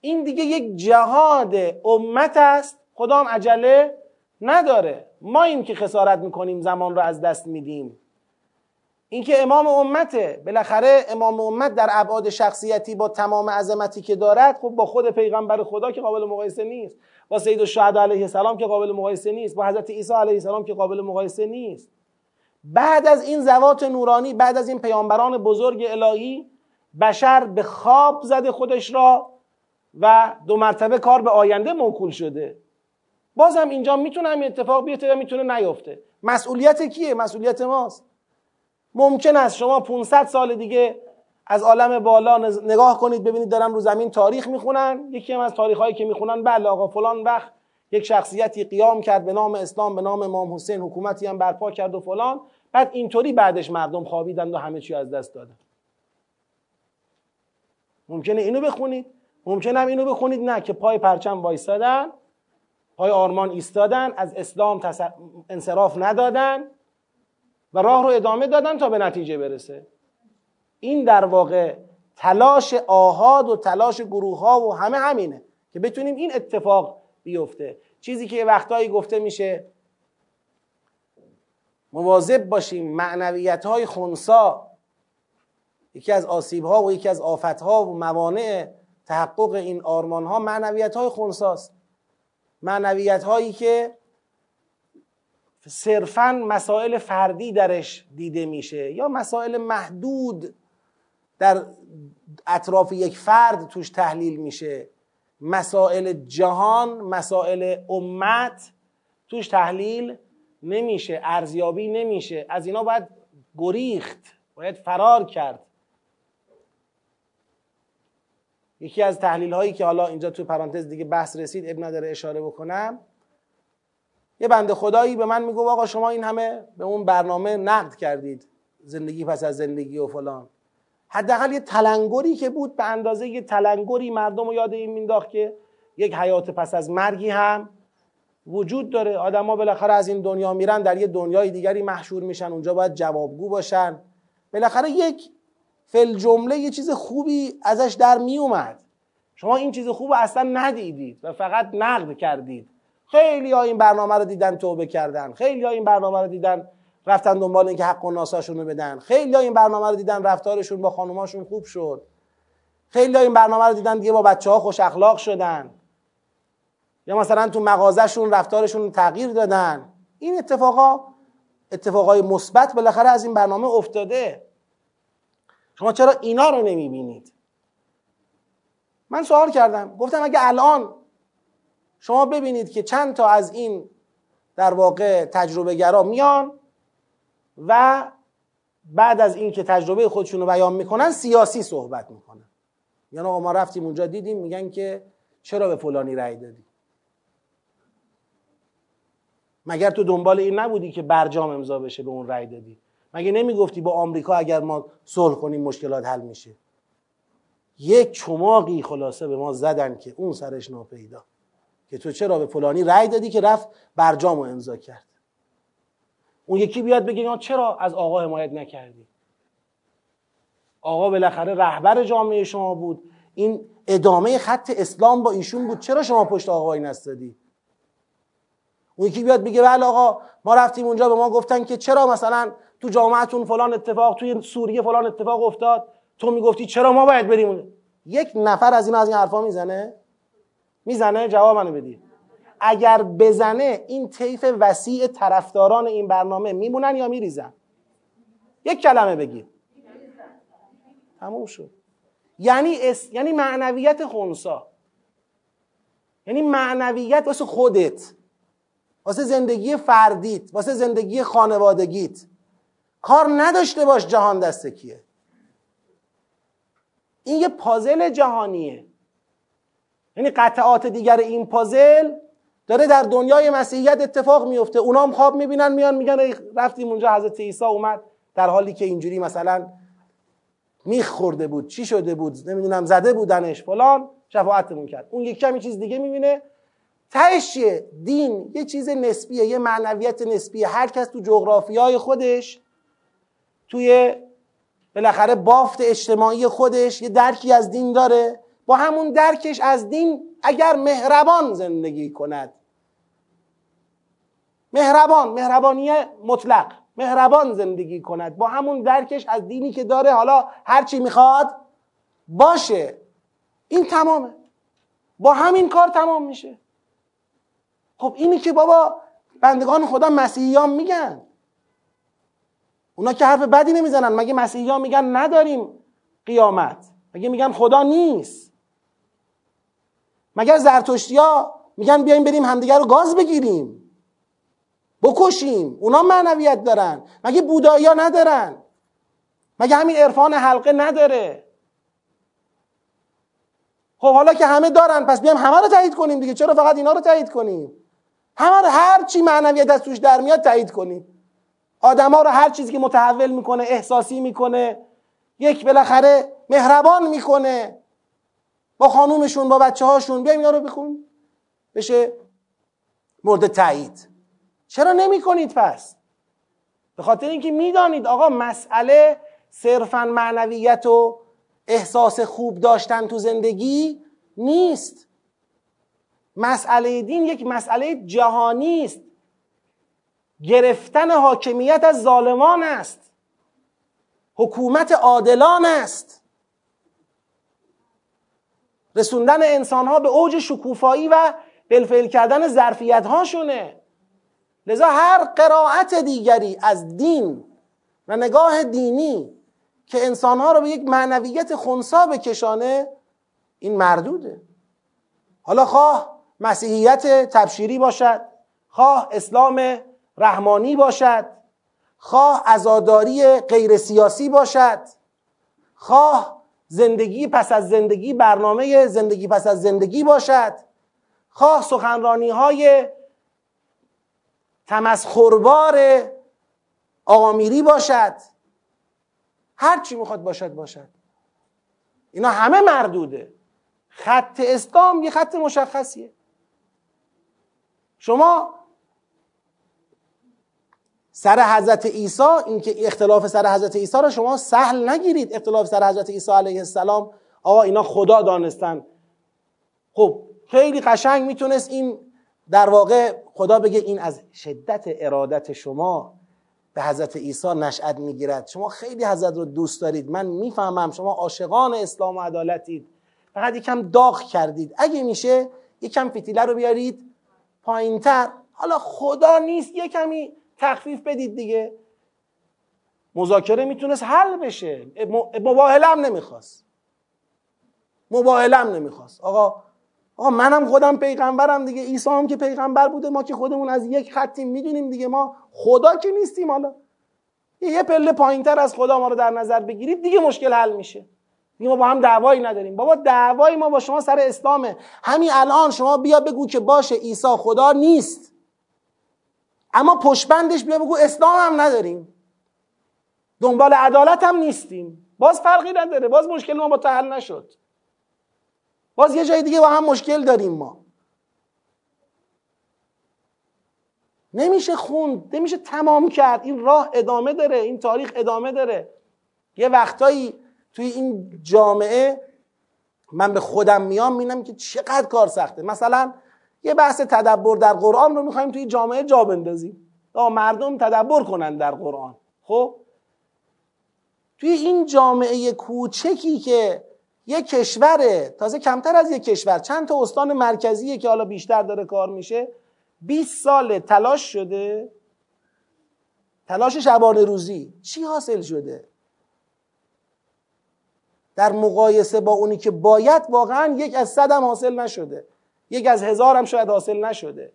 این دیگه یک جهاد امت است. خدا هم عجله نداره. ما این که خسارت میکنیم، زمان را از دست میدیم. این که امام امته، بالاخره امام امت در ابعاد شخصیتی با تمام عظمتی که دارد، خب با خود پیغمبر خدا که قابل مقایسه نیست، با سید الشهدا علیه السلام که قابل مقایسه نیست، با حضرت عیسی علیه السلام که قابل مقایسه نیست. بعد از این ذوات نورانی، بعد از این پیامبران بزرگ الهی، بشر به خواب زده خودش را و دو مرتبه کار به آینده موکول شده. بازم اینجا میتونه همین اتفاق بیفته و میتونه نیفته. مسئولیت کیه؟ مسئولیت ماست. ممکن است شما 500 سال دیگه از عالم بالا نگاه کنید، ببینید دارن رو زمین تاریخ میخونن. یکی هم از تاریخ هایی که میخونن، بله آقا فلان وقت یک شخصیتی قیام کرد به نام اسلام، به نام امام حسین، حکومتی هم برپا کرد و فلان. بعد اینطوری بعدش مردم خوابیدند و همه چی از دست دادن. ممکنه اینو بخونید، ممکنه هم اینو بخونید نه، که پای پرچم وایسادن، پای آرمان ایستادن، از اسلام انصراف ندادن و راه رو ادامه دادن تا به نتیجه برسه. این در واقع تلاش آحاد و تلاش گروه ها و همه همینه که بتونیم این اتفاق بیفته. چیزی که وقتایی گفته میشه مواظب باشیم، معنویت های خنثی یکی از آسیب ها و یکی از آفت ها و موانع تحقق این آرمان ها معنویت های خنثی است. معنویت هایی که صرفاً مسائل فردی درش دیده میشه یا مسائل محدود در اطراف یک فرد توش تحلیل میشه، مسائل جهان، مسائل امت توش تحلیل نمیشه، ارزیابی نمیشه. از اینا باید گریخت، باید فرار کرد. یکی از تحلیل هایی که حالا اینجا تو پرانتز دیگه بحث رسید اب نداره اشاره بکنم، یه بنده خدایی به من میگو آقا شما این همه به اون برنامه نقد کردید، زندگی پس از زندگی و فلان، حداقل یه تلنگری که بود به اندازه یه تلنگری مردم رو یاد این مینداخت که یک حیات پس از مرگی هم وجود داره. آدما بالاخره از این دنیا میرن در یه دنیای دیگری محشور میشن، اونجا باید جوابگو باشن. بالاخره یک فل جمله یه چیز خوبی ازش در میومد، شما این چیز خوب اصلا ندیدید و فقط نقد کردید. خیلی ها این برنامه رو دیدن توبه کردن، خیلی ها این برنامه رو دیدن رفتن دنبال اینکه حق و ناساشون رو بدن، خیلی ها این برنامه رو دیدن رفتارشون با خانوماشون خوب شد، خیلی ها این برنامه رو دیدن دیگه با بچه ها خوش اخلاق شدن، یا مثلا تو مغازهشون رفتارشون تغییر دادن. این اتفاقای مثبت بالاخره از این برنامه افتاده، شما چرا اینا رو نمیبینید؟ من سوال کردم، گفتم اگه الان شما ببینید که چند تا از این در واقع تجربه گرا میان و بعد از این که تجربه خودشون رو بیان میکنن سیاسی صحبت میکنن، یعنی آقا ما رفتیم اونجا دیدیم میگن که چرا به فلانی رأی دادی؟ مگر تو دنبال این نبودی که برجام امضا بشه به اون رأی دادی؟ مگه نمیگفتی با آمریکا اگر ما صلح کنیم مشکلات حل میشه؟ یک چماقی خلاصه به ما زدن که اون سرش ناپیدا، که تو چرا به فلانی رأی دادی که رفت برجامو امضا کرد. اون یکی بیاد بگه چرا از آقا حمایت نکردی؟ آقا بالاخره رهبر جامعه شما بود، این ادامه خط اسلام با ایشون بود، چرا شما پشت آقا نستادی؟ اون یکی بیاد بگه بله آقا ما رفتیم اونجا به ما گفتن که چرا مثلا تو جامعتون فلان اتفاق، توی سوریه فلان اتفاق افتاد، تو میگفتی چرا ما باید بریم؟ یک نفر از این حرفا میزنه؟ جواب منو بدید. اگر بزنه این طیف وسیع طرفداران این برنامه میمونن یا میریزن؟ یک کلمه بگید تموم شد. یعنی معنویت خونسا، یعنی معنویت واسه خودت، واسه زندگی فردیت، واسه زندگی خانوادگیت کار نداشته باش جهان دست کیه. این یه پازل جهانیه، یعنی قطعات دیگر این پازل داره در دنیای مسیحیت اتفاق میفته. اونا هم خواب میبینن، میان میگن رفتیم اونجا حضرت عیسی اومد، در حالی که اینجوری مثلا میخورده بود، چی شده بود، نمیدونم زده بودنش فلان، شفاعتمون کرد. اون یک کمی چیز دیگه میبینه. تهش دین یه چیز نسبیه، یه معنویت نسبیه. هر کس تو جغرافیای خودش، توی بالاخره بافت اجتماعی خودش یه درکی از دین داره، با همون درکش از دین اگر مهربان زندگی کند، مهربانیه مطلق، مهربان زندگی کند با همون درکش از دینی که داره، حالا هرچی میخواد باشه، این تمامه، با همین کار تمام میشه. خب اینی که بابا بندگان خدا مسیحیان میگن، اونا که حرف بدی نمیزنن. مگه مسیحیان میگن نداریم قیامت؟ مگه میگن خدا نیست؟ مگر زرتشتیا میگن بیایم بریم همدیگر رو گاز بگیریم بکشیم؟ اونا معنویت دارن. مگه بودایا ندارن؟ مگه همین عرفان حلقه نداره؟ خب حالا که همه دارن پس بیایم همه رو تایید کنیم دیگه، چرا فقط اینا رو تایید کنیم؟ همه رو، هر چی معنویت از توش در میاد تایید کنیم. آدما رو هر چیزی که متحول میکنه، احساسی میکنه، یک بالاخره مهربان میکنه با خانومشون، با بچه هاشون، بیاییم اینا رو بخونیم بشه مورد تایید. چرا نمی کنید پس؟ به خاطر اینکه میدانید آقا مسئله صرفاً معنویت و احساس خوب داشتن تو زندگی نیست. مسئله دین یک مسئله جهانی است. گرفتن حاکمیت از ظالمان است. حکومت عادلان است. رسوندن انسانها به اوج شکوفایی و بالفعل کردن ظرفیت هاشونه. لذا هر قرائت دیگری از دین و نگاه دینی که انسانها رو به یک معنویت خنثی بکشانه، این مردوده. حالا خواه مسیحیت تبشیری باشد، خواه اسلام رحمانی باشد، خواه عزاداری غیر سیاسی باشد، خواه زندگی پس از زندگی، برنامه زندگی پس از زندگی باشد، خواه سخنرانی های تمسخربار آقا میری باشد، هر چی میخواد باشد، اینا همه مردوده. خط اسلام یه خط مشخصیه. شما سر حضرت عیسی، اینکه اختلاف سر حضرت عیسی را شما سهل نگیرید. اختلاف سر حضرت عیسی علیه السلام، آقا اینا خدا دانستن، خب خیلی قشنگ میتونست این در واقع خدا بگه این از شدت ارادت شما به حضرت عیسی نشأت میگیرد، شما خیلی حضرت رو دوست دارید، من میفهمم شما عاشقان اسلام و عدالتید، فقط یکم داغ کردید، اگه میشه یکم فتیله رو بیارید پایینتر، حالا خدا نیست یکمی تخفیف بدید دیگه. مذاکره میتونست حل بشه، مباهله هم نمیخواست. آقا منم خودم پیغمبرم دیگه، عیسی هم که پیغمبر بوده، ما که خودمون از یک خطی میدونیم دیگه، ما خدا که نیستیم، حالا یه پله پایینتر از خدا ما رو در نظر بگیرید دیگه، مشکل حل میشه. ما با هم دعوایی نداریم. بابا دعوای ما با شما سر اسلامه. همین الان شما بیا بگو که باشه عیسی خدا نیست، اما پشبندش بیا بگو اسلام هم نداریم، دنبال عدالت هم نیستیم، باز فرقی نداره، باز مشکل ما با تو حل نشد، باز یه جای دیگه با هم مشکل داریم. ما نمیشه خوند، نمیشه تمام کرد. این راه ادامه داره، این تاریخ ادامه داره. یه وقتایی توی این جامعه من به خودم میام میبینم که چقدر کار سخته. مثلا یه بحث تدبر در قرآن رو میخوایم توی جامعه جا بندازیم، مردم تدبر کنن در قرآن. خب توی این جامعه کوچکی که یه کشوره، تازه کمتر از یه کشور، چند تا استان مرکزیه که حالا بیشتر داره کار میشه، 20 سال تلاش شده، تلاش شبانه روزی، چی حاصل شده؟ در مقایسه با اونی که باید، واقعا 1/100 هم حاصل نشده، 1/1000 هم شاید حاصل نشده،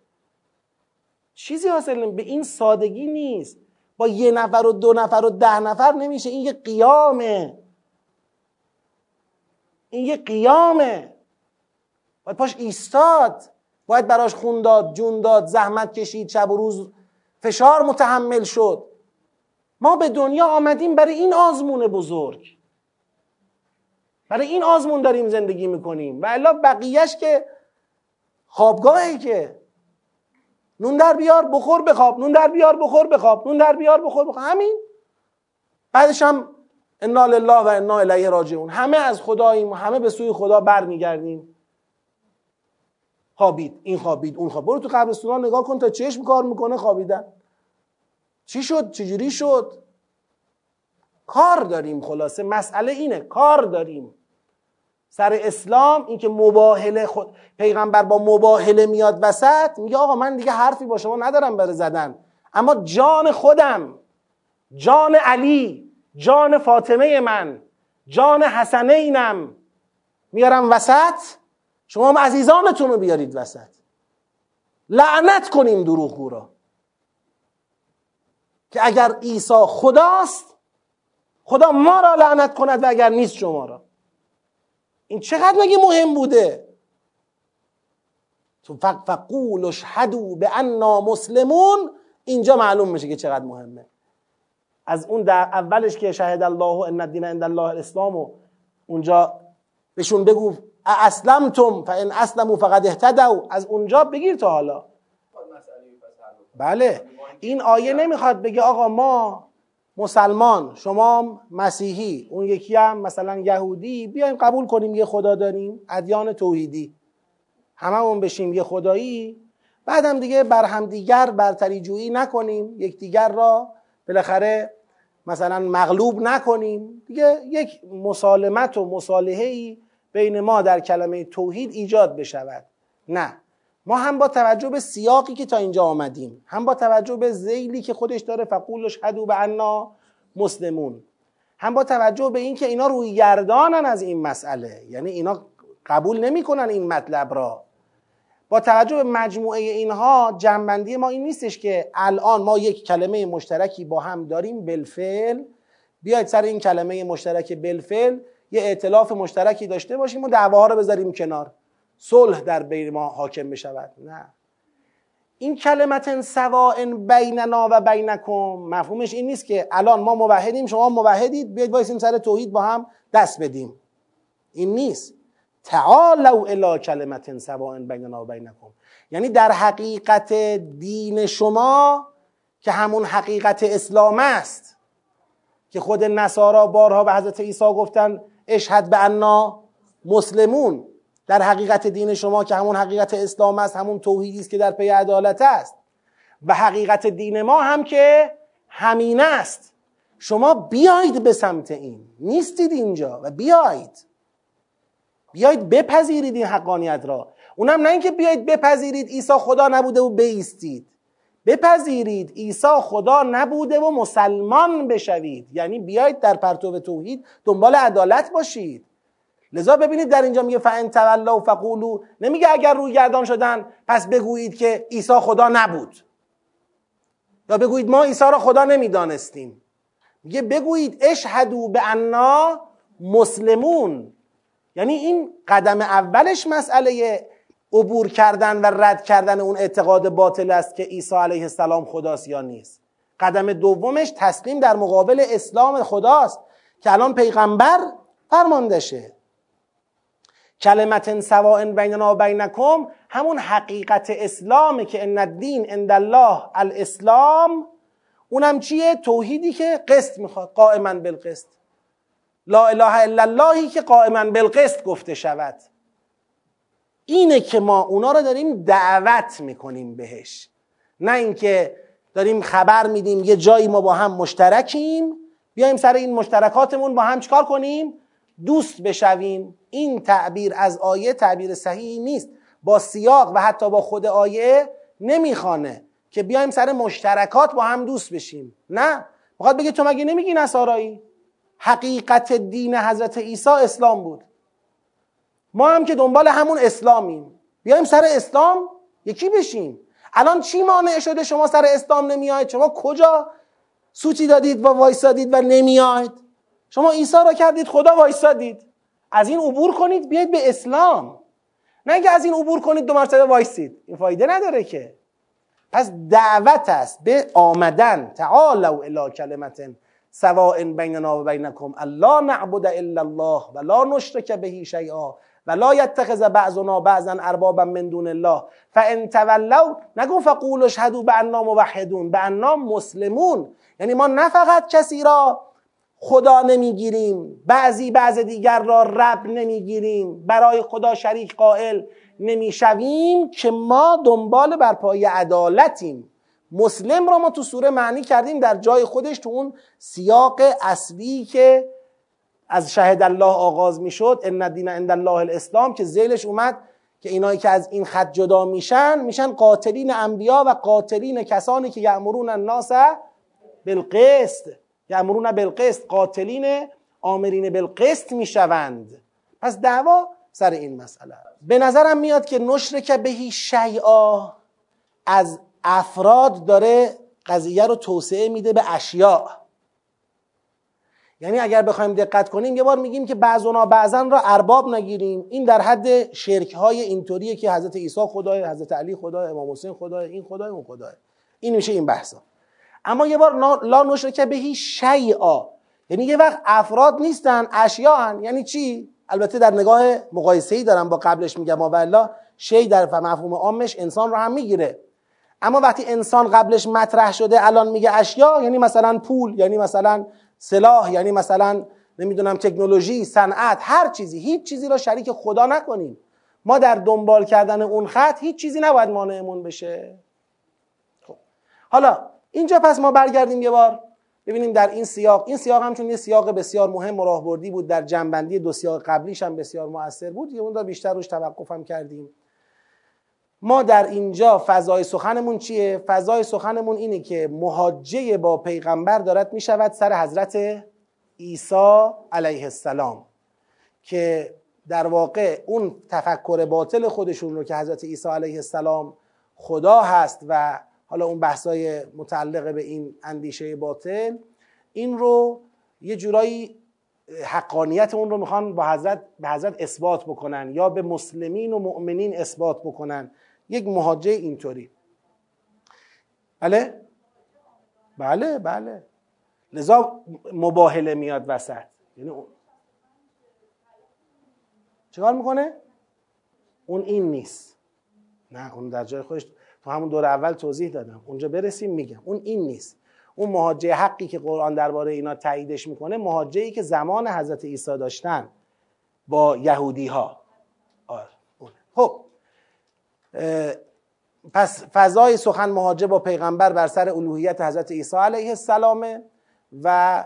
چیزی حاصل نمیشه. به این سادگی نیست، با 1 نفر و 2 نفر و 10 نفر نمیشه. این یه قیامه، این یه قیامه، باید پاش ایستاد، باید براش خون داد، جون داد، زحمت کشید، شب و روز فشار متحمل شد. ما به دنیا آمدیم برای این آزمون بزرگ، برای این آزمون داریم زندگی میکنیم، و الا بقیهش که خوابگاهی که نون در بیار بخور بخواب، همین. بعدش هم انا لله و انا الیه راجعون، همه از خداییم، همه به سوی خدا برمیگردیم. خوابید، این خوابید، اون خوابید، برو تو قبرستون نگاه کن تا چشم کار میکنه خوابیدن. چی شد؟ چجوری شد؟ کار داریم. خلاصه مسئله اینه، کار داریم سر اسلام. این که مباهله، خود پیغمبر با مباهله میاد وسط، میگه آقا من دیگه حرفی با شما ندارم برای زدن، اما جان خودم، جان علی، جان فاطمه، من جان حسنینم میارم وسط، شما هم عزیزانتون رو بیارید وسط. لعنت کنیم دروغگو را که اگر عیسی خداست، خدا ما را لعنت کند و اگر نیست شما را. این چقدر مگه مهم بوده؟ تو فقول اشهدوا بأننا مسلمون، اینجا معلوم میشه که چقدر مهمه. از اون در اولش که شهد الله ان الدین عند الله الاسلام، و اونجا بهشون بگو اسلمتم فان اسلموا فقد اهتدوا، از اونجا بگیر تا حالا. بله، این آیه نمیخواد بگه آقا ما مسلمان، شما مسیحی، اون یکی هم مثلا یهودی، بیایم قبول کنیم یه خدا داریم، ادیان توحیدی هممون بشیم یه خدایی، بعدم دیگه بر همدیگر برتری جویی نکنیم، یکدیگر را بالاخره مثلا مغلوب نکنیم دیگه، یک مسالمت و مصالحه‌ای بین ما در کلمه توحید ایجاد بشود. نه، ما هم با توجه به سیاقی که تا اینجا آمدیم، هم با توجه به ذیلی که خودش داره فقول اشهدوا بأننا مسلمون، هم با توجه به این که اینا روی گردانن از این مسئله، یعنی اینا قبول نمیکنن این مطلب را، با توجه به مجموعه اینها جنبندی ما این نیستش که الان ما یک کلمه مشترکی با هم داریم بالفعل، بیاید سر این کلمه مشترک بالفعل یه ائتلاف مشترکی داشته باشیم و دعواها رو بذاریم کنار، صلح در بین ما حاکم بشود. نه، این کلمت سواء بیننا و بینکم مفهومش این نیست که الان ما موحدیم شما موحدید بیاید وایسیم سر توحید با هم دست بدیم، این نیست. تعالوا الی کلمة سواء بیننا و بینکم، یعنی در حقیقت دین شما که همون حقیقت اسلام است که خود نصارا بارها به حضرت عیسی گفتن اشهد بأننا مسلمون، در حقیقت دین شما که همون حقیقت اسلام است، همون توحیدی است که در پی عدالت است، و حقیقت دین ما هم که همین است، شما بیایید به سمت این، نیستید اینجا و بیایید بپذیرید این حقانیت را. اونم نه اینکه بیایید بپذیرید عیسی خدا نبوده و بایستید، بپذیرید عیسی خدا نبوده و مسلمان بشوید، یعنی بیایید در پرتو توحید دنبال عدالت باشید. لذا ببینید در اینجا میگه فان تولوا فقولوا، نمیگه اگر روی گردان شدن پس بگویید که عیسی خدا نبود یا بگویید ما عیسی را خدا نمیدانستیم، میگه بگویید اشهدوا بأننا مسلمون، یعنی این قدم اولش مسئله عبور کردن و رد کردن اون اعتقاد باطل است که عیسی علیه السلام خداست یا نیست. قدم دومش تسلیم در مقابل اسلام خداست که الان پیغمبر فرماندهشه. کلمة سواء بیننا و بینکم همون حقیقت اسلامه که ان الدین عند الله الاسلام، اونم چیه؟ توحیدی که قسط میخواد، قائما بالقسط، لا اله الا اللهی که قائما بالقسط گفته شود. اینه که ما اونا رو داریم دعوت میکنیم بهش، نه اینکه داریم خبر میدیم یه جایی ما با هم مشترکیم بیایم سر این مشترکاتمون با هم چیکار کنیم؟ دوست بشویم. این تعبیر از آیه تعبیر صحیحی نیست، با سیاق و حتی با خود آیه نمیخوانه که بیایم سر مشترکات با هم دوست بشیم. نه، میخواد بگه تو مگه نمیگی نصارایی؟ حقیقت دین حضرت عیسی اسلام بود، ما هم که دنبال همون اسلامیم، بیایم سر اسلام یکی بشیم. الان چی مانع شده شما سر اسلام نمیاید؟ شما کجا سوتی دادید و وایسادید و نمیاید؟ شما عیسی را کردید خدا، وایسادید، از این عبور کنید بیاید به اسلام، نه اینکه از این عبور کنید دو مرتبه وایسید، این فایده نداره که. پس دعوت است به آمدن، تعالوا الی کلمة سواء بیننا و بینکم الا نعبد الا الله و لا نشرک به شیئا و لا یتخذ بعضنا بعضا اربابا من دون الله فان تولوا، نگو فقولوا اشهدوا بأننا موحدون، بأننا مسلمون، یعنی ما نه فقط کسی را خدا نمیگیریم، بعض دیگر را رب نمیگیریم، برای خدا شریک قائل نمیشویم، که ما دنبال برپایی عدالتیم. مسلم را ما تو سوره معنی کردیم در جای خودش، تو اون سیاق اصلی که از شهد الله آغاز میشد، ان الدین عند الله الاسلام، که ذیلش اومد که اینایی که از این خط جدا میشن قاتلین انبیا و قاتلین کسانی که یأمرون الناس بالقسط، یأمرون بالقسط، قاتلین آمرین بالقسط میشوند. پس دعوا سر این مسئله. به نظرم میاد که نشرک بهی شیئا از افراد داره قضیه رو توسعه میده به اشیاء، یعنی اگر بخوایم دقت کنیم یه بار میگیم که بعضنا بعضا را ارباب نگیریم، این در حد شرک های اینطوریه که حضرت عیسی خدای، حضرت علی خدای، امام حسین خدای، این خدای اون خدای، این میشه این بحثا. اما یه بار لا نشرک بهی شیئا، یعنی یه وقت افراد نیستن اشیاءن، یعنی چی؟ البته در نگاه مقایسه‌ای دارم با قبلش میگم، ما والله شی در مفهوم عامش انسان رو هم میگیره، اما وقتی انسان قبلش مطرح شده الان میگه اشیا، یعنی مثلا پول، یعنی مثلا سلاح، یعنی مثلا نمیدونم تکنولوژی، صنعت، هر چیزی، هیچ چیزی را شریک خدا نکنیم. ما در دنبال کردن اون خط هیچ چیزی نباید مانعمون بشه. خب حالا اینجا پس ما برگردیم یه بار ببینیم در این سیاق، این سیاق هم چون یه سیاق بسیار مهم و راهبردی بود، در جنبندی دو سیاق قبلیش هم بسیار مؤثر بود، یه اون بیشتر روش توقف هم کردیم. ما در اینجا فضای سخنمون چیه؟ فضای سخنمون اینه که محاجه با پیغمبر دارد می شود سر حضرت عیسی علیه السلام، که در واقع اون تفکر باطل خودشون رو که حضرت عیسی علیه السلام خدا هست و حالا اون بحثای متعلق به این اندیشه باطل، این رو یه جورایی حقانیت اون رو میخوان به حضرت اثبات بکنن یا به مسلمین و مؤمنین اثبات بکنن. یک محاجه اینطوری. بله؟ بله بله. لذا مباهله میاد وسط. یعنی چیکار میکنه؟ اون این نیست. نه اون در جای خودش تو همون دور اول توضیح دادم، اونجا برسیم میگم. اون این نیست. اون محاجه حقی که قرآن درباره اینا تاییدش میکنه، محاجه‌ای که زمان حضرت عیسی داشتن با یهودی ها. آره. خب پس فضای سخن محاجه با پیغمبر بر سر الوهیت حضرت عیسی علیه السلامه و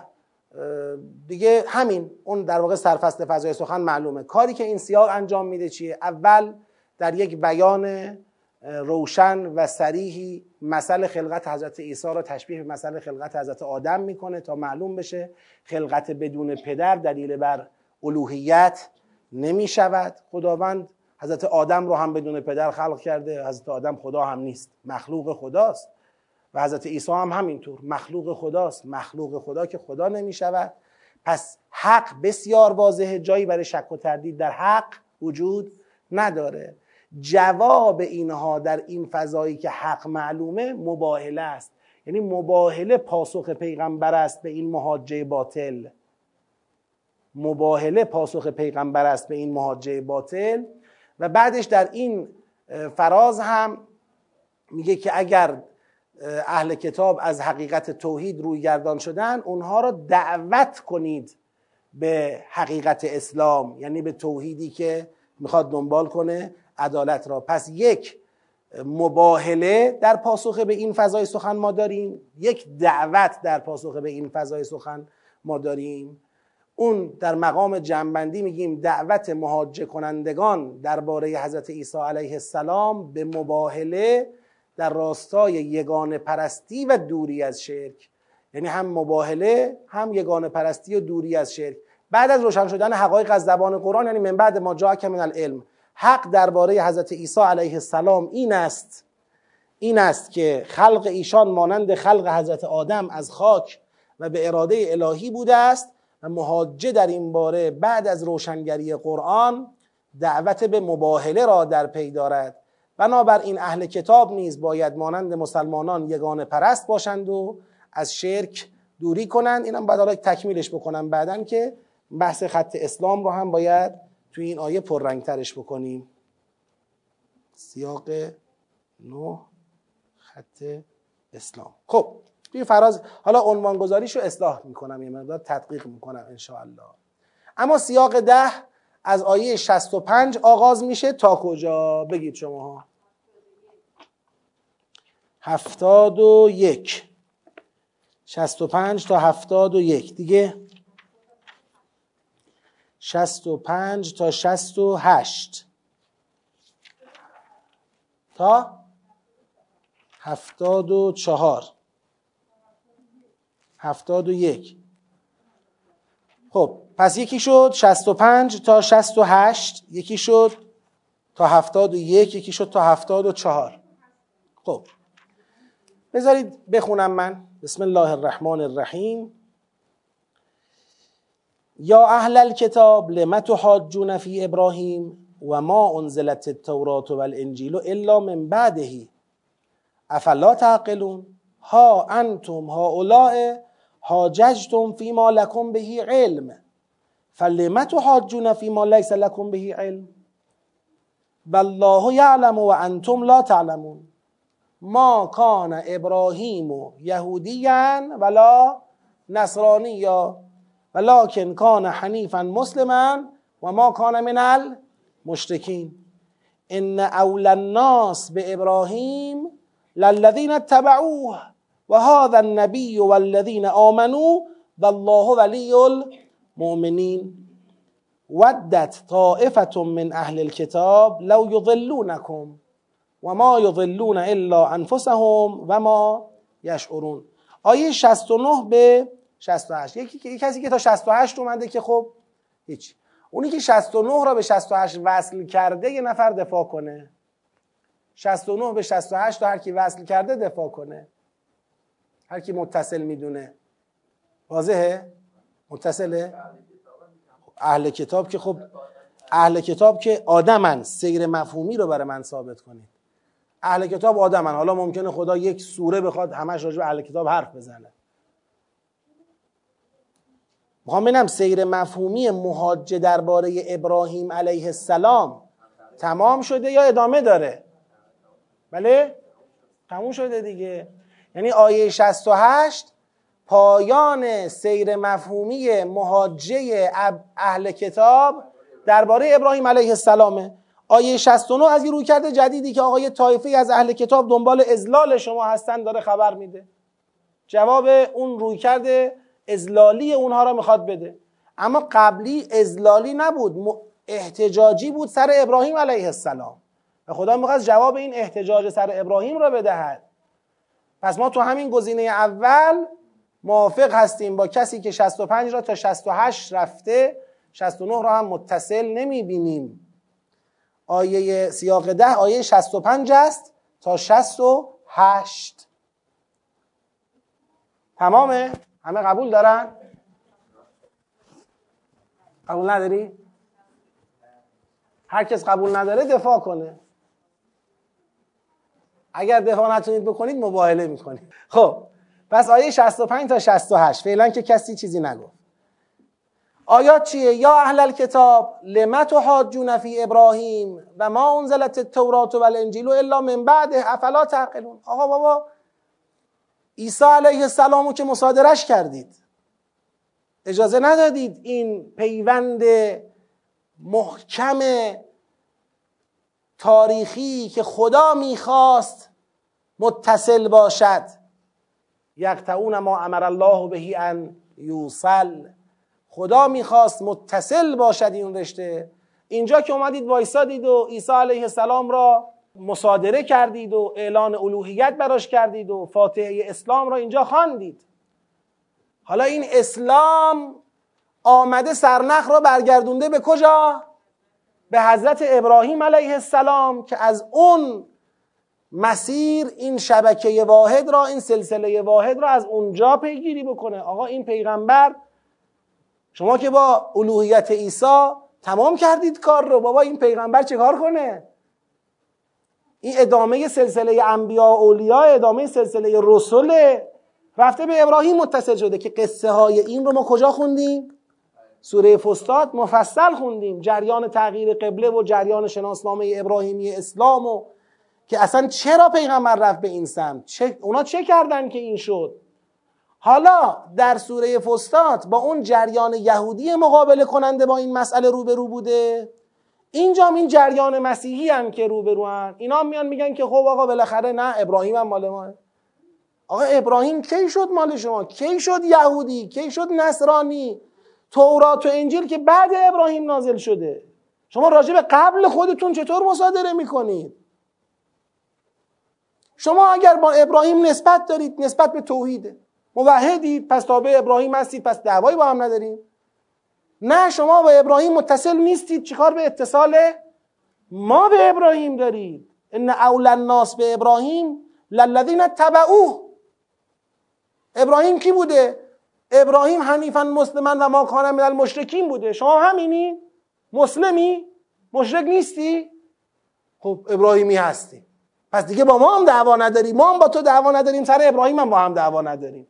دیگه همین. اون در واقع سرفصل فضای سخن معلومه. کاری که این سیاق انجام میده چیه؟ اول در یک بیان روشن و صریحی مسئله خلقت حضرت عیسی را تشبیه به مسئله خلقت حضرت آدم میکنه تا معلوم بشه خلقت بدون پدر دلیل بر الوهیت نمیشود. خداوند حضرت آدم رو هم بدون پدر خلق کرده، حضرت آدم خدا هم نیست، مخلوق خداست، و حضرت عیسی هم همینطور مخلوق خداست، مخلوق خدا که خدا نمیشود. پس حق بسیار واضحه، جایی برای شک و تردید در حق وجود نداره. جواب اینها در این فضایی که حق معلومه مباهله است، یعنی مباهله پاسخ پیغمبر است به این محاجه باطل. مباهله پاسخ پیغمبر است به این محاجه باطل. و بعدش در این فراز هم میگه که اگر اهل کتاب از حقیقت توحید روی گردان شدن، اونها را دعوت کنید به حقیقت اسلام، یعنی به توحیدی که میخواد دنبال کنه عدالت را. پس یک مباهله در پاسخ به این فضای سخن ما داریم، یک دعوت در پاسخ به این فضای سخن ما داریم. اون در مقام جنبندی میگیم دعوت محاجه کنندگان درباره حضرت عیسی علیه السلام به مباهله در راستای یگانه پرستی و دوری از شرک، یعنی هم مباهله هم یگانه پرستی و دوری از شرک. بعد از روشن شدن حقایق از زبان قرآن، یعنی من بعد ما جاءک من العلم، حق درباره حضرت عیسی علیه السلام این است که خلق ایشان مانند خلق حضرت آدم از خاک و به اراده الهی بوده است، و محاجه در این باره بعد از روشنگری قرآن دعوت به مباهله را در پی دارد. بنابراین اهل کتاب نیز باید مانند مسلمانان یگانه پرست باشند و از شرک دوری کنند. اینم بعد حالا تکمیلش بکنم بعدن که بحث خط اسلام رو هم باید توی این آیه پررنگ ترش بکنیم. سیاق 9 خط اسلام. خب توی فراز حالا عنوان گذاریشو اصلاح میکنم، یه مقدار تدقیق میکنم انشاءالله. اما سیاق 10 از آیه 65 آغاز میشه تا کجا؟ بگید شماها. 71 65 تا 71 دیگه، 65 تا 68 تا 74 71. خب پس یکی شد 65 تا 68، یکی شد تا 71، یکی شد تا 74. خب بذارید بخونم من. بسم الله الرحمن الرحیم. یا اهل الكتاب لم تحاجون في ابراهیم و ما انزلت التوراة والانجیل الا من بعده افلا تعقلون ها انتم هؤلاء حاججتم فيما لكم به علم فلم تحاجون فيما ليس لكم به علم والله يعلم وانتم لا تعلمون ما كان ابراهيم يهوديا ولا نصرانيا ولكن كان حنيفا مسلما وما كان من المشركين ان اولى الناس بابراهيم للذين اتبعوه وهذا النبي والذين آمنوا والله ولي المؤمنين ودت طائفة من أهل الكتاب لو يضلونكم و ما یضلون الا انفسهم و ما یشعرون. آیه 69 به 68. یکی کسی که تا 68 اومده که خب هیچ، اونی که 69 را به 68 وصل کرده یه نفر دفاع کنه، 69 به 68 تا هر کی وصل کرده دفاع کنه، هر کی متصل میدونه. واضحه؟ متصله؟ اهل کتاب که خب اهل کتاب که آدمن، سیر مفهومی رو برای من ثابت کنید. اهل کتاب آدمن، حالا ممکنه خدا یک سوره بخواد همش راجع به اهل کتاب حرف بزنه. میخوام ببینم سیر مفهومی محاجه درباره ابراهیم علیه السلام تمام شده یا ادامه داره؟ بله؟ تموم شده دیگه. یعنی آیه 68 پایان سیر مفهومی محاجه اهل کتاب درباره ابراهیم علیه السلامه. آیه 69 از یه رویکرد جدیدی که آقای طایفه‌ای از اهل کتاب دنبال اضلال شما هستن داره خبر میده، جواب اون رویکرد اضلالی اونها را میخواد بده. اما قبلی اضلالی نبود، احتجاجی بود سر ابراهیم علیه السلام و خدا میخواست جواب این احتجاج سر ابراهیم را بدهد. پس ما تو همین گزینه اول موافق هستیم با کسی که 65 را تا 68 رفته، 69 را هم متصل نمی بینیم. آیه سیاق 10 آیه 65 است تا 68. تمامه؟ همه قبول دارن؟ قبول نداری؟ هر کس قبول نداره دفاع کنه. اگر دفاع نتونید بکنید مباهله میکنید. خب پس آیه 65 تا 68 فعلا که کسی چیزی نگفت. آیات چیه؟ یا اهل الکتاب لما تحاجون فی ابراهیم و ما انزلت التورات و الانجیل الا من بعده افلا تعقلون. آقا بابا عیسی علیه السلامو که مصادرش کردید، اجازه ندادید این پیوند محکم تاریخی که خدا میخواست متصل باشد. یقطعون ما امر الله به ان یوصل. خدا میخواست متصل باشد این رشته. اینجا که اومدید وایسادید و عیسی علیه السلام را مصادره کردید و اعلان الوهیت براش کردید و فاتحه اسلام را اینجا خواندید. حالا این اسلام آمده سرنخ را برگردونده به کجا؟ به حضرت ابراهیم علیه السلام که از اون مسیر این شبکه واحد را، این سلسله واحد را از اونجا پیگیری بکنه. آقا این پیغمبر، شما که با الوهیت عیسی تمام کردید کار رو، بابا این پیغمبر چه کار کنه؟ این ادامه سلسله انبیا و اولیا، ادامه سلسله رسول، رفته به ابراهیم متصل شده که قصه های این رو ما کجا خوندیم؟ سوره فستاد مفصل خوندیم، جریان تغییر قبله و جریان شناسنامه ابراهیمی اسلام و که اصلا چرا پیغمبر رفت به این سمت، اونا چه کردن که این شد. حالا در سوره فستاد با اون جریان یهودی مقابله کننده با این مسئله روبرو بوده، اینجا این جریان مسیحی هم که روبرو هن، اینا میان میگن که خب آقا بالاخره نه ابراهیم هم مال ما. آقا ابراهیم کی شد مال شما؟ کی شد یهودی؟ کی شد نصرانی؟ تورات و انجیل که بعد ابراهیم نازل شده، شما راجع به قبل خودتون چطور مصادره میکنید؟ شما اگر با ابراهیم نسبت دارید، نسبت به توحیده، موحدید، پس تابع ابراهیم هستید، پس دعوایی با هم نداریم. نه، شما با ابراهیم متصل نیستید، چیکار به اتصال ما به ابراهیم دارید؟ ان اول الناس به ابراهیم للذین تبعوه. ابراهیم کی بوده؟ ابراهیم حنیفا مسلما و ما کان من المشرکین بوده. شما همینی؟ مسلمی؟ مشرک نیستی؟ خب ابراهیمی هستی، پس دیگه با ما هم دعوا نداری، ما هم با تو دعوا نداریم، سر ابراهیم هم با هم دعوا نداریم.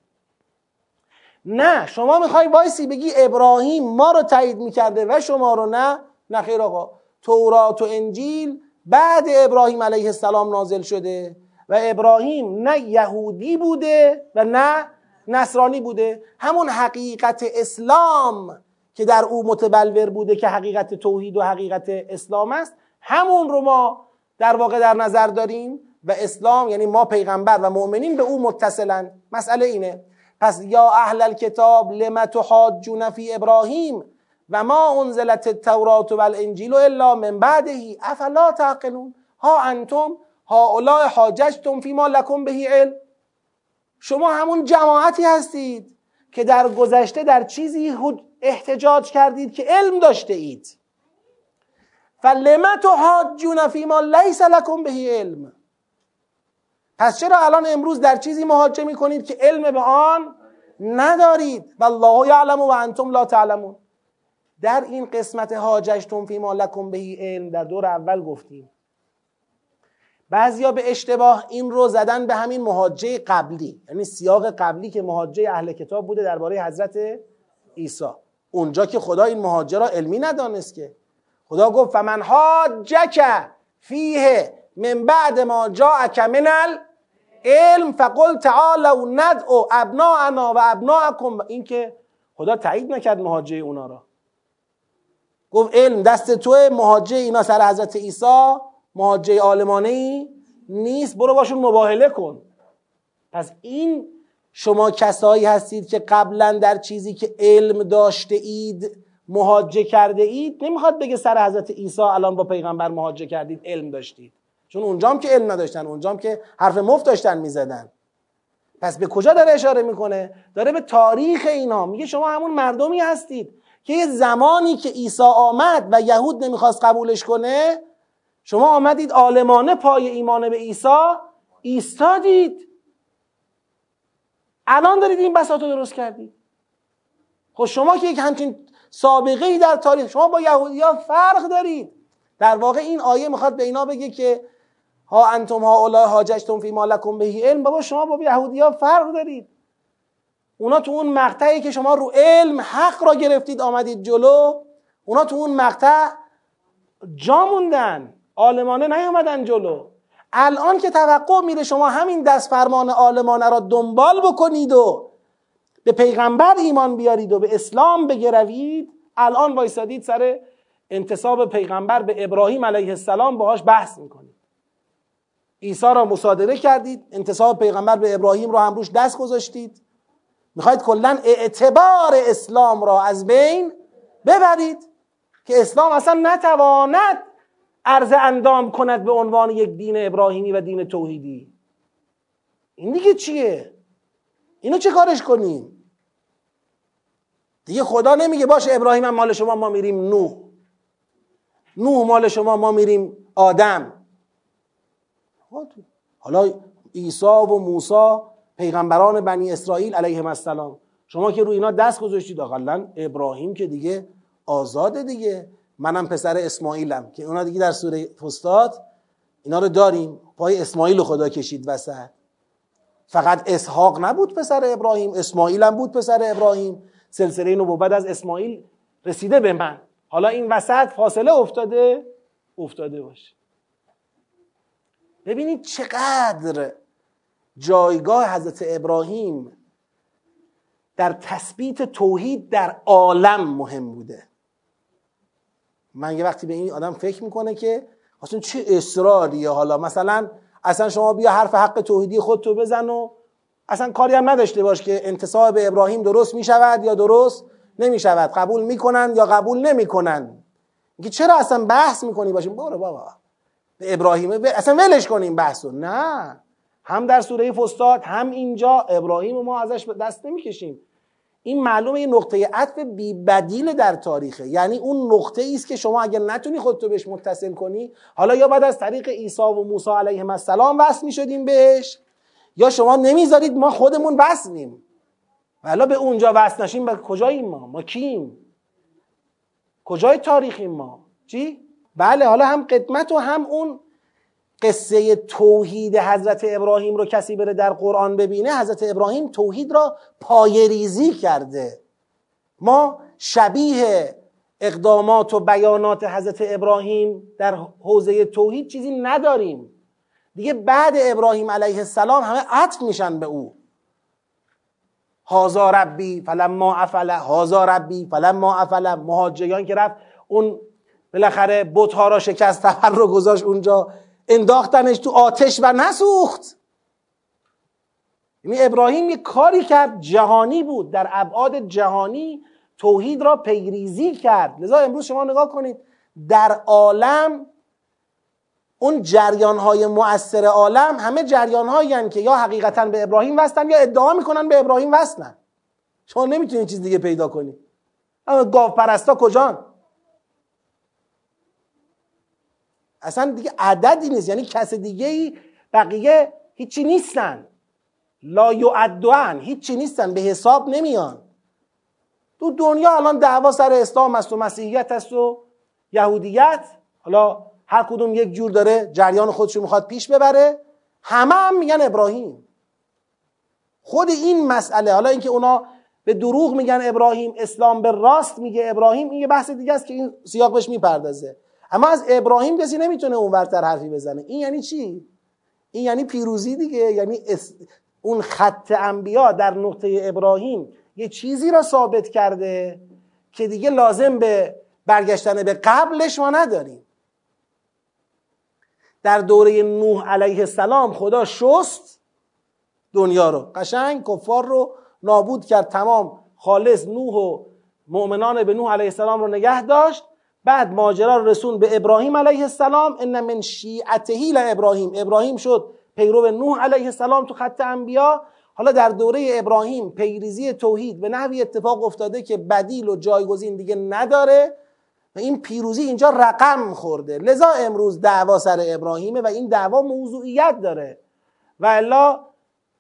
نه، شما میخوای وایسی بگی ابراهیم ما رو تایید میکرده و شما رو نه. نه خیر آقا، تورات و انجیل بعد ابراهیم علیه السلام نازل شده و ابراهیم نه یهودی بوده و نه نصرانی بوده. همون حقیقت اسلام که در او متبلور بوده که حقیقت توحید و حقیقت اسلام است، همون رو ما در واقع در نظر داریم و اسلام یعنی ما پیغمبر و مؤمنین به او متصلن. مسئله اینه. پس یا اهل الکتاب لما تحاجون فی ابراهیم و ما انزلت التورات و الانجیل الا من بعده افلا تعقلون. ها انتم هؤلاء حاججتم فیما لکم بهی علم، شما همون جماعتی هستید که در گذشته در چیزی احتجاج کردید که علم داشته اید. فلما تحاجون فیما لیس لکم بهی علم، پس چرا الان امروز در چیزی محاجه میکنید که علم به آن ندارید؟ والله یعلم و انتم لا تعلمون. در این قسمت حاججتم فیما لکم بهی علم در دور اول گفتیم بعضیا به اشتباه این رو زدن به همین محاجه قبلی، یعنی سیاق قبلی که محاجه اهل کتاب بوده درباره حضرت عیسی. اونجا که خدا این محاجه را علمی ندانست، که خدا گفت فمن حاجک فیه من بعد ما جاءک من العلم فقل تعالوا ندعو ابناءنا و ابناءکم. این که خدا تایید نکرد محاجه اونا را، گفت علم دست توه، محاجه اینا سر حضرت عیسی محاجه عالمانه‌ای نیست، برو باشون مباهله کن. پس این شما کسایی هستید که قبلا در چیزی که علم داشته اید محاجه کرده اید. نمیخواد بگه سر حضرت عیسی الان با پیغمبر محاجه کردید علم داشتید، چون اونجام که علم نداشتن، اونجام که حرف مفت داشتن میزدن. پس به کجا داره اشاره میکنه؟ داره به تاریخ اینا، میگه شما همون مردمی هستید که یه زمانی که عیسی آمد و یهود نمیخواست قبولش کنه، شما آمدید عالمانه پای ایمان به عیسی ایستادید، الان دارید این بساطو درست کردید. خب شما که یک همچین سابقه‌ای در تاریخ، شما با یهودیان فرق دارید. در واقع این آیه میخواد به اینا بگه که ها انتم ها اولای حاججتم فیما لکم بهی علم، بابا شما با یهودیان فرق دارید. اونا تو اون مقطعی که شما رو علم حق را گرفتید آمدید جلو، اونا تو اون مقطع جا موندن، عالمانه نیامدن جلو. الان که توقع میره شما همین دست فرمان عالمانه را دنبال بکنید و به پیغمبر ایمان بیارید و به اسلام بگروید، الان وایسادید سر انتساب پیغمبر به ابراهیم علیه السلام باهاش بحث میکنید. عیسی را مصادره کردید، انتساب پیغمبر به ابراهیم را هم روش دست گذاشتید. میخواید کلا اعتبار اسلام را از بین ببرید که اسلام اصلا نتواند عرض اندام کند به عنوان یک دین ابراهیمی و دین توحیدی. این دیگه چیه؟ اینو چه کارش کنیم؟ دیگه خدا نمیگه باشه ابراهیم هم مال شما ما میریم نوح، نوح مال شما ما میریم آدم. حالا عیسی و موسی پیغمبران بنی اسرائیل علیهم السلام، شما که روی اینا دست گذاشتید، اقلا ابراهیم که دیگه آزاده دیگه، منم پسر اسماعیلم که اونا دیگه در سوره فستاد اینا رو داریم، پای اسماعیل خدا کشید وسط. فقط اسحاق نبود پسر ابراهیم، اسماعیل هم بود پسر ابراهیم، سلسله نبوت از اسماعیل رسیده به من. حالا این وسط فاصله افتاده باشه. ببینید چقدر جایگاه حضرت ابراهیم در تثبیت توحید در عالم مهم بوده. من یه وقتی به این آدم فکر میکنه که اصلا چه اصراریه، حالا مثلا اصلا شما بیا حرف حق توحیدی خودتو بزن و اصلا کاری هم نداشته باش که انتساب به ابراهیم درست میشود یا درست نمیشود، قبول میکنن یا قبول نمیکنن. میگه چرا اصلا بحث میکنی؟ باشیم برو بابا به ابراهیم، اصلا ولش کنیم بحثو. نه، هم در سوره فستاد هم اینجا ابراهیم و ما ازش دست نمیکشیم. این معلومه یه نقطه عطف بی بدیل در تاریخه، یعنی اون نقطه ایست که شما اگر نتونی خودتو بهش متصل کنی، حالا یا بعد از طریق عیسی و موسی علیهم السلام وصل میشدیم بهش، یا شما نمیذارید ما خودمون وصلیم. والا به اونجا وصل نشیم به کجاییم؟ ما کیم؟ کجای تاریخیم ما؟ چی؟ بله، حالا هم قدمت و هم اون قصه توحید حضرت ابراهیم رو کسی بره در قرآن ببینه، حضرت ابراهیم توحید را پایه‌ریزی کرده. ما شبیه اقدامات و بیانات حضرت ابراهیم در حوزه توحید چیزی نداریم دیگه. بعد ابراهیم علیه السلام همه عطف میشن به او، هازا ربی فلما افله، هازا ربی فلما افله. مهاجیان که رفت اون بالاخره بت‌ها را شکست، تبر رو گذاشت اونجا، انداختنش تو آتش و نسوخت. یعنی ابراهیم یک کاری کرد جهانی بود، در ابعاد جهانی توحید را پیریزی کرد. لذا امروز شما نگاه کنید در عالم اون جریان‌های مؤثر عالم همه جریان‌هایی هستند که یا حقیقتاً به ابراهیم وصلن یا ادعا میکنن به ابراهیم وصلن. شما نمیتونید چیز دیگه پیدا کنید. اما گاوپرستا کجان؟ اصلا دیگه عددی نیست، یعنی کس دیگه‌ای بقیه هیچی نیستن، لا یعدون، هیچی نیستن، به حساب نمیان. تو دنیا الان دعوا سر اسلام است و مسیحیت است و یهودیت، حالا هر کدوم یک جور داره جریان خودشو میخواد پیش ببره، همه هم میگن ابراهیم. خود این مسئله، حالا اینکه اونا به دروغ میگن ابراهیم، اسلام به راست میگه ابراهیم، این یه بحث دیگه است که این سیاق بهش میپردازه. اما از ابراهیم کسی نمیتونه اونورتر حرفی بزنه. این یعنی چی؟ این یعنی پیروزی دیگه، یعنی اون خط انبیا در نقطه ابراهیم یه چیزی را ثابت کرده که دیگه لازم به برگشتن به قبلش ما نداریم. در دوره نوح علیه السلام خدا شست دنیا رو، قشنگ کفار رو نابود کرد، تمام خالص. نوح و مؤمنان به نوح علیه السلام رو نگه داشت، بعد ماجرا رو رسون به ابراهیم علیه السلام. ان من شیعته لابراهیم، ابراهیم شد پیرو نوح علیه السلام تو خط انبیا. حالا در دوره ابراهیم پیریزی توحید به نحوی اتفاق افتاده که بدیل و جایگزین دیگه نداره و این پیروزی اینجا رقم خورده. لذا امروز دعوا سر ابراهیمه و این دعوا موضوعیت داره. و الا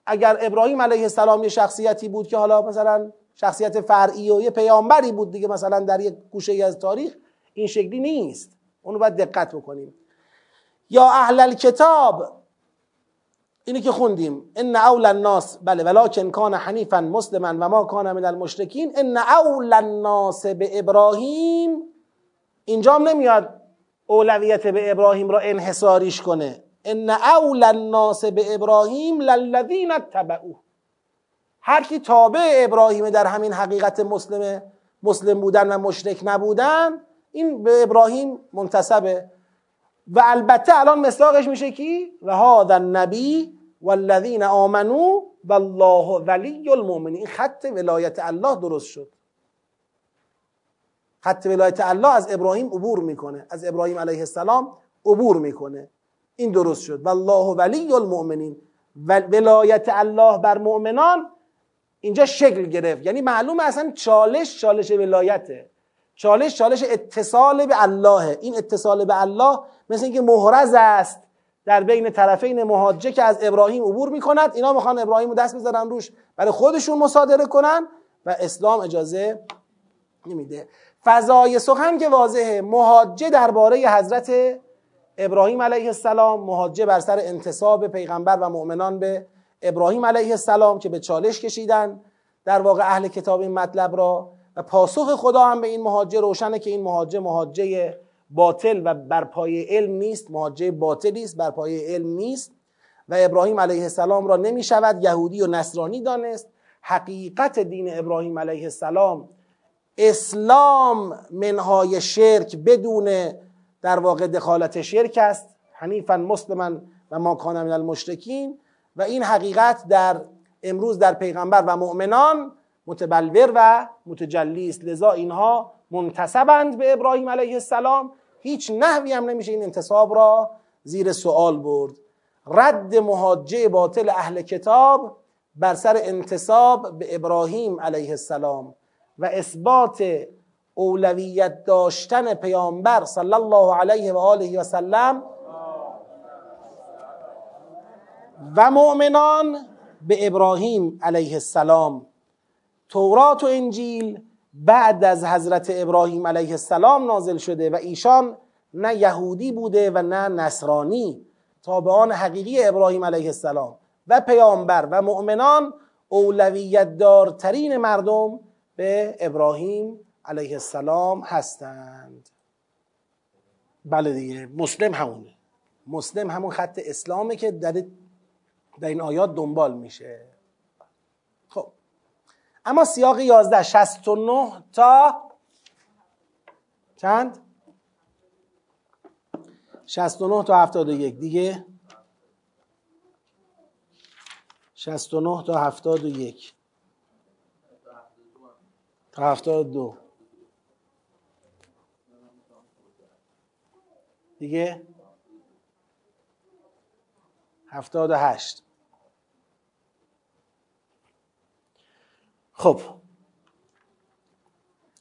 اگر ابراهیم علیه السلام یه شخصیتی بود که حالا مثلا شخصیت فرعی و یه پیامبری بود دیگه، مثلا در یک گوشه‌ای از تاریخ، این شکلی نیست. اونو باید دقت بکنیم. یا اهل الکتاب، اینی که خوندیم، ان اول الناس، بله، ولکن کان حنیفا مسلما و ما کان من المشرکین. ان اول الناس به ابراهیم، اینجا هم نمیاد اولویت به ابراهیم را انحصاریش کنه. ان اول الناس به ابراهیم للذین اتبعوه، هر کی تابع ابراهیم در همین حقیقت مسلم بودن و مشرک نبودن، این به ابراهیم منتسبه. و البته الان مصداقش میشه کی؟ و هذا النبی والذین آمنوا والله ولی المؤمنین. این خط ولایت الله درست شد. خط ولایت الله از ابراهیم عبور میکنه، از ابراهیم علیه السلام عبور میکنه، این درست شد. والله ولی المؤمنین، ولایت الله بر مؤمنان اینجا شکل گرفت. یعنی معلومه اصلا چالش ولایته، چالش اتصال به الله. این اتصال به الله مثل اینکه محرز است در بین طرفین محاجه که از ابراهیم عبور میکند. اینا میخوان ابراهیم رو دست بذارن روش برای خودشون مصادره کنن و اسلام اجازه نمیده. فضای سخن که واضحه، محاجه درباره حضرت ابراهیم علیه السلام، محاجه بر سر انتساب پیغمبر و مؤمنان به ابراهیم علیه السلام که به چالش کشیدن در واقع اهل کتاب این مطلب را. و پاسخ خدا هم به این محاجه روشنه که این محاجه باطل و برپایه علم نیست، محاجه باطلی است، برپایه علم نیست. و ابراهیم علیه السلام را نمی شود یهودی و نصرانی دانست. حقیقت دین ابراهیم علیه السلام، اسلام منهای شرک بدون در واقع دخالت شرک است، حنیفا مسلما و ما کان من المشرکین. و این حقیقت در امروز در پیغمبر و مؤمنان متبلور و متجلی است. لذا اینها منتسبند به ابراهیم علیه السلام، هیچ نحوی هم نمیشه این انتساب را زیر سوال برد. رد محاجه باطل اهل کتاب بر سر انتساب به ابراهیم علیه السلام و اثبات اولویت داشتن پیامبر صلی الله علیه و آله و سلم و مؤمنان به ابراهیم علیه السلام. تورات و انجیل بعد از حضرت ابراهیم علیه السلام نازل شده و ایشان نه یهودی بوده و نه نصرانی. تابعان حقیقی ابراهیم علیه السلام و پیامبر و مؤمنان اولویت دارترین مردم به ابراهیم علیه السلام هستند. بله دیگه، مسلم همونه، مسلم همون خط اسلامه که در این آیات دنبال میشه. اما سیاق 11، 69 تا چند؟ 69 تا 71 دیگه، 69 تا 71 تا 72 دیگه، 78. خب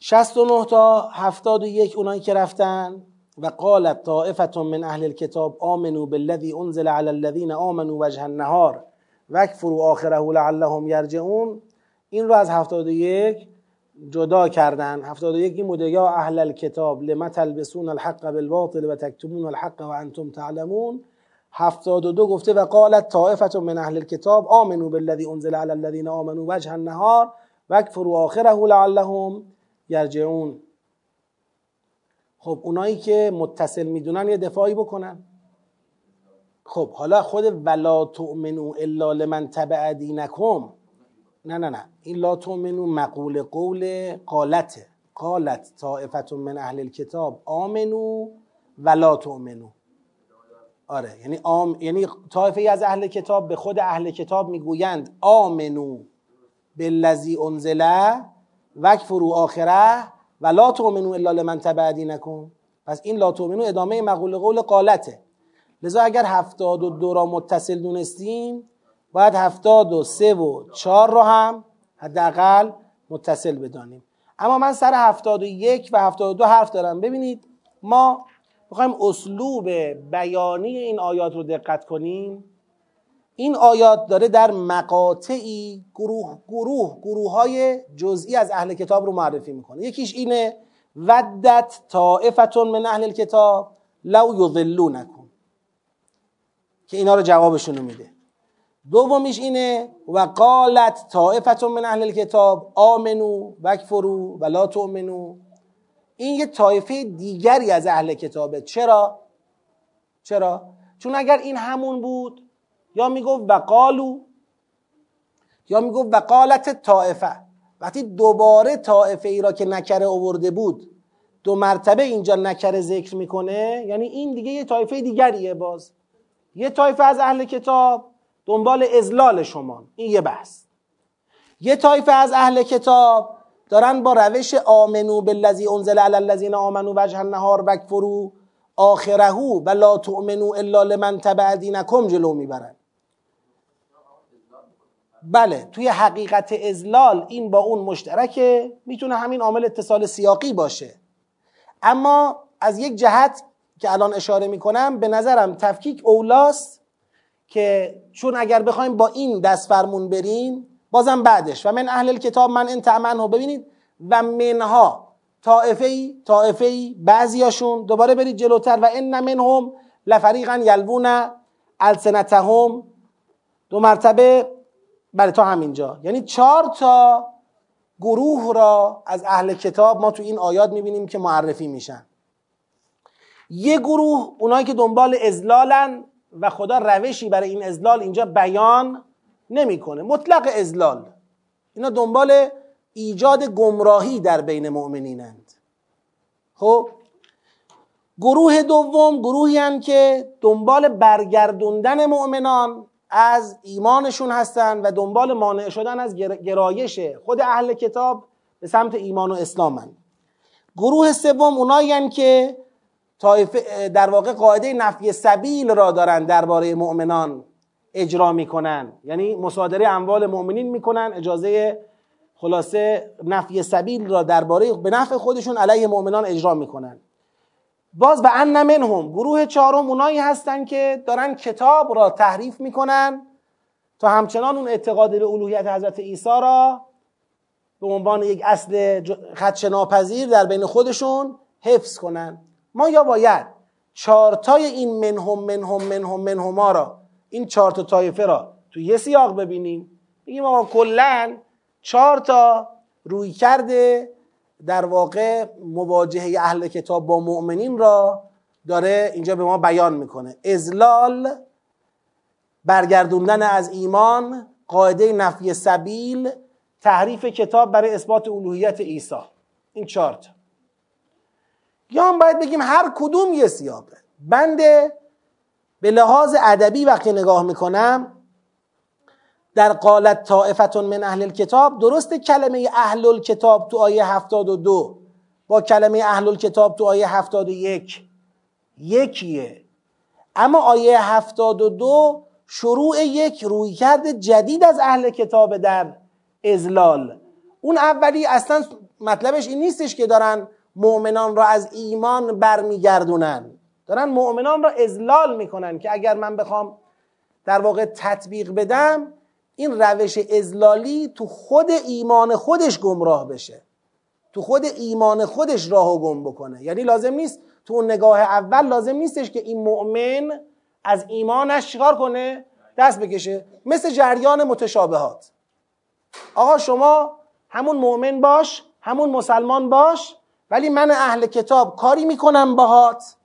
69 تا 71 اونایی که رفتن و قالت طائفة من اهل الكتاب آمنوا بالذی انزل علی الذین آمنوا وجه النهار واکفروا آخره لعلهم یرجعون، این رو از 71 جدا کردن. 71 این بوده یا اهل الكتاب لما تلبسون الحق بالباطل و تکتمون الحق و انتم تعلمون. 72 گفته و قالت طائفة من اهل الكتاب آمنوا بالذی انزل علی الذین آمنوا وجه النهار واکفروا آخره لعلهم یرجعون. خب اونایی که متصل میدونن یه دفاعی بکنن. خب حالا خود ولا تؤمنوا الا لمن تبع دینکم، نه این لا تؤمنوا مقول قول قالته، قالت طائفة من اهل الكتاب آمنوا ولا تؤمنوا. آره یعنی یعنی طایفه از اهل کتاب به خود اهل کتاب میگویند آمنوا بالذی انزل واکفروا آخره و لا تؤمنوا الا لمن تبع دینکم. پس این لا تؤمنوا ادامه مقول قول قالته. لذا اگر 72 را متصل دونستیم باید 73 و 4 را هم حداقل متصل بدانیم. اما من سر 71 و 72 حرف دارم. ببینید ما میخوایم اسلوب بیانی این آیات رو دقت کنیم. این آیات داره در مقاطعی گروه های جزئی از اهل کتاب رو معرفی میکنه. یکیش اینه ودت طائفة من اهل الکتاب لو یضلونکم، که اینا رو جوابشون میده. دومیش اینه و قالت طائفة من اهل الکتاب آمنو واکفروا و لا تؤمنو. این یه طایفه دیگری از اهل کتابه. چرا؟ چون اگر این همون بود یا میگفت و قالو یا میگفت و قالت طائفه. وقتی دوباره طائفه ای را که نکره آورده بود دو مرتبه اینجا نکره ذکر میکنه، یعنی این دیگه یه طایفه دیگریه. باز یه طایفه از اهل کتاب دنبال اضلال شما، این یه بحث. یه طایفه از اهل کتاب دارن با روش آمنو بالذی انزل علی الذین آمنو وجه النهار واکفروا آخره و لا تؤمنو الا لمن تبع دینکم جلو میبرن. بله توی حقیقت اضلال این با اون مشترکه، میتونه همین عامل اتصال سیاقی باشه. اما از یک جهت که الان اشاره میکنم به نظرم تفکیک اولاست، که چون اگر بخوایم با این دست فرمون بریم بازم بعدش و من اهل الکتاب من ان تأمنه، ببینید و منها طائفه‌ای بعضیاشون، دوباره برید جلوتر و ان منهم لفریقا یلوون السنتهم دو مرتبه برای تا همینجا. یعنی 4 تا گروه را از اهل کتاب ما تو این آیات میبینیم که معرفی میشن. یه گروه اونایی که دنبال اضلالن و خدا روشی برای این اضلال اینجا بیان نمیکنه، مطلق اضلال. اینا دنبال ایجاد گمراهی در بین مؤمنینند. خب گروه دوم گروهی هستند که دنبال برگردوندن مؤمنان از ایمانشون هستند و دنبال مانع شدن از گرایش خود اهل کتاب به سمت ایمان و اسلامند. گروه سوم اونایی هستند که طایفه در واقع قاعده نفی سبیل را دارن درباره مؤمنان اجرا میکنن، یعنی مصادره اموال مؤمنین میکنن، اجازه خلاصه نفی سبیل را درباره به نفع خودشون علیه مؤمنان اجرا میکنن. باز به ان منهم گروه چهارم اونایی هستن که دارن کتاب را تحریف میکنن تا همچنان اون اعتقاد به الوهیت حضرت عیسی را به عنوان یک اصل خدشه‌ناپذیر در بین خودشون حفظ کنن. ما یا باید 4 تای این منهم را، این 4 تا طایفه را تو یه سیاق ببینیم، بگیم آقا کلا 4 تا روی کرده در واقع مواجهه اهل کتاب با مؤمنین را داره اینجا به ما بیان میکنه: اضلال، برگردوندن از ایمان، قاعده نفی سبیل، تحریف کتاب برای اثبات الوهیت عیسی. این 4 تا. یا هم باید بگیم هر کدوم یه سیاقه. بنده به لحاظ ادبی وقتی نگاه میکنم در قالت طائفة من اهل الکتاب، درسته کلمه اهل الکتاب تو آیه 72 با کلمه اهل الکتاب تو آیه 71 یکیه، اما آیه 72 شروع یک رویکرد جدید از اهل کتاب در اضلال. اون اولی اصلا مطلبش این نیستش که دارن مؤمنان را از ایمان برمیگردونن، دارن مؤمنان را اضلال میکنن که اگر من بخوام در واقع تطبیق بدم این روش اضلالی تو خود ایمان خودش گمراه بشه، تو خود ایمان خودش راهو گم بکنه. یعنی لازم نیست تو اون نگاه اول لازم نیستش که این مؤمن از ایمانش چیکار کنه؟ دست بکشه. مثل جریان متشابهات، آقا شما همون مؤمن باش، همون مسلمان باش، ولی من اهل کتاب کاری میکنم باهات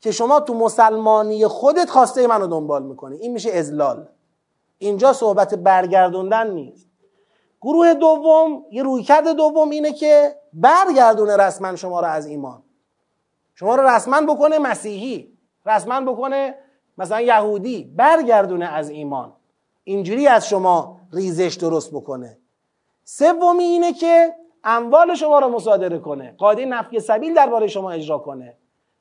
که شما تو مسلمانی خودت خواسته منو دنبال میکنی. این میشه اضلال. اینجا صحبت برگردوندن نیست. گروه دوم، یه رویکرد دوم اینه که برگردونه رسما شما رو از ایمان، شما رو رسما بکنه مسیحی، رسما بکنه مثلا یهودی، برگردونه از ایمان، اینجوری از شما ریزش درست بکنه. سومی اینه که اموال شما رو مصادره کنه، قاعده نفی سبیل درباره شما اجرا کنه.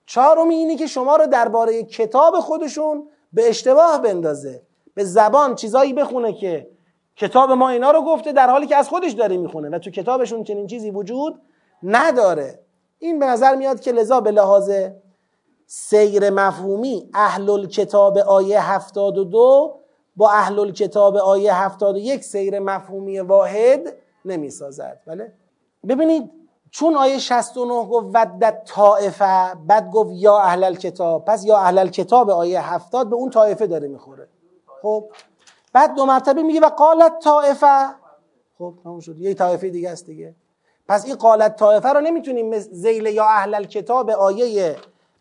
چهارمی اینه که شما رو درباره کتاب خودشون به اشتباه بندازه، به زبان چیزایی بخونه که کتاب ما اینا رو گفته در حالی که از خودش داره میخونه و تو کتابشون چنین چیزی وجود نداره. این به نظر میاد که لذا به لحاظ سیر مفهومی اهل الکتاب آیه 72 با اهل الکتاب آیه 71 سیر مفهومی واحد نمیسازد. بله؟ ببینید چون آیه 69 گفت ودت طائفه، بعد گفت یا اهل الکتاب، پس یا اهل الکتاب آیه 70 به اون طائفه داره میخوره. خب بعد دو مرتبه میگه و قالت طائفه، خب تموم شد، یه طائفه دیگه است دیگه. پس این قالت طائفه رو نمیتونیم ذیل یا اهل الکتاب آیه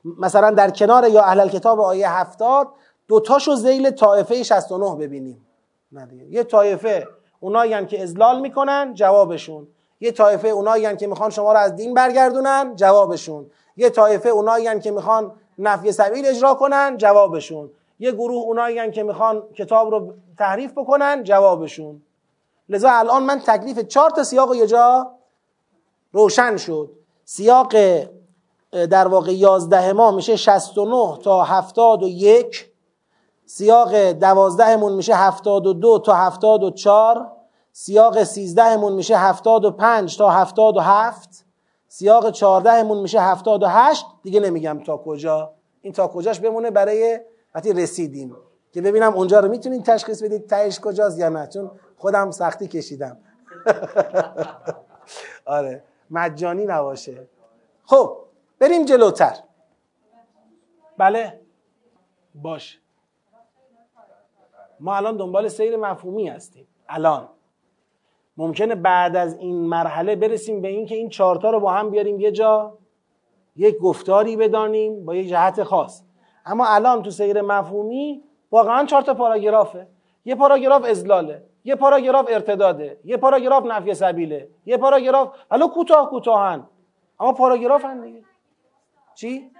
مثلا در کنار یا اهل الکتاب آیه 70 دوتاشو ذیل طائفه 69 ببینیم، نه دیگه. یه طائفه اونایی هم که اضلال میکنن جوابشون، یه طائفه اونایی هم که میخوان شما رو از دین برگردونن جوابشون، یه طائفه اونایی هم که میخوان نفی سبیل اجرا کنن جوابشون، یه گروه اونایی هستن که میخوان کتاب رو تحریف بکنن جوابشون. لذا الان من تکلیف 4 تا سیاق یه جا روشن شد. سیاق در واقع 11 ما میشه 69 تا 71، سیاق 12 مون میشه 72 تا 74، سیاق 13 مون میشه 75 تا 77، سیاق 14 مون میشه 78. دیگه نمیگم تا کجا، این تا کجاش بمونه برای وقتی رسیدیم که ببینم اونجا رو میتونید تشخیص بدید تهش کجاست یا نه، چون خودم سختی کشیدم. آره مجانی نباشه. خب بریم جلوتر. بله باش، ما الان دنبال سیر مفهومی هستیم. الان ممکنه بعد از این مرحله برسیم به این که این 4 تا رو با هم بیاریم یه جا، یک گفتاری بدانیم با یک جهت خاص. اما الان تو سیر مفهومی واقعا 4 تا پاراگرافه. یه پاراگراف اضلاله، یه پاراگراف ارتداده، یه پاراگراف نفی سبیله، یه پاراگراف حالا کوتاه کوتاهن اما پاراگرافن دیگه. چی؟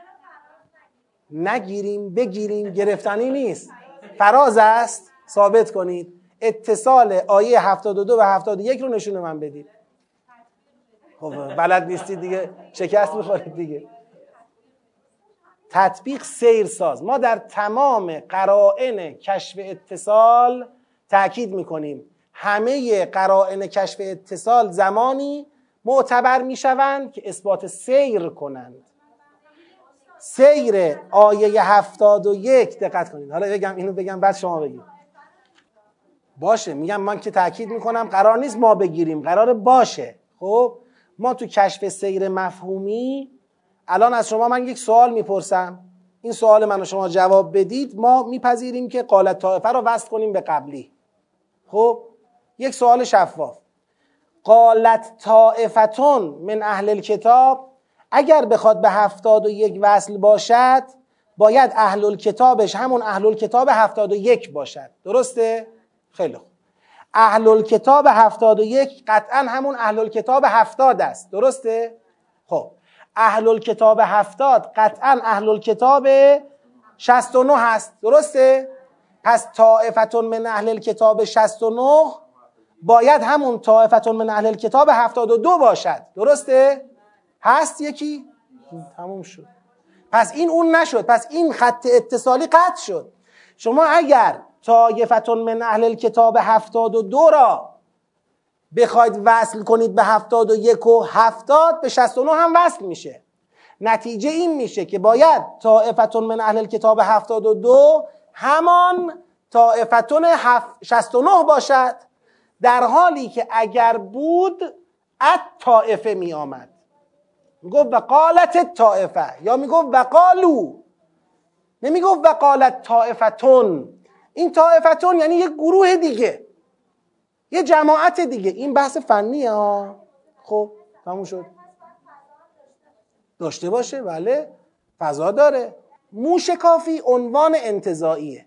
نگیریم بگیریم، گرفتنی نیست، فراز است. ثابت کنید اتصال آیه 72 و 71 رو نشون من بدید. خب بلد نیستید دیگه، شکست می‌خورید دیگه. تطبیق سیرساز. ما در تمام قرائن کشف اتصال تأکید میکنیم همه قرائن کشف اتصال زمانی معتبر میشوند که اثبات سیر کنند. سیر آیه 71 دقت کنید. حالا بگم اینو بگم بعد شما بگید باشه، میگم من که تأکید میکنم قرار نیست ما بگیریم، قرار باشه. خب ما تو کشف سیر مفهومی الان از شما من یک سوال میپرسم، این سوال منو شما جواب بدید، ما میپذیریم که قالت طائفه رو وصل کنیم به قبلی. خب یک سوال شفاف، قالت طائفتون من اهل الکتاب اگر بخواد به 71 وصل باشد باید اهل الکتابش همون اهل الکتاب 71 باشد، درسته؟ خیلی خوب. اهل الکتاب 71 قطعا همون اهل الکتاب 70 است، درسته؟ خب اهل کتاب 70 قطعا اهل کتاب 69 هست، درسته؟ پس طائفتون من اهل کتاب 69 باید همون طائفتون من اهل کتاب 72 باشد، درسته؟ هست یکی؟ تموم شد. پس این اون نشد، پس این خط اتصالی قطع شد. شما اگر طایفة من اهل الکتاب 72 را بخواید وصل کنید به 71 و 70 به 69 هم وصل میشه. نتیجه این میشه که باید طائفتون من اهل الکتاب 72 همان طائفتون 69 باشد، در حالی که اگر بود الطائفه می آمد، میگفت وقالت الطائفه یا میگفت وقالو، نمیگفت وقالت طائفتون. این طائفتون یعنی یه گروه دیگه، یه جماعت دیگه. این بحث فنیه ها. خب تموم شد. داشته باشه، بله، فضا داره. موشکافی عنوان انتزاعیه.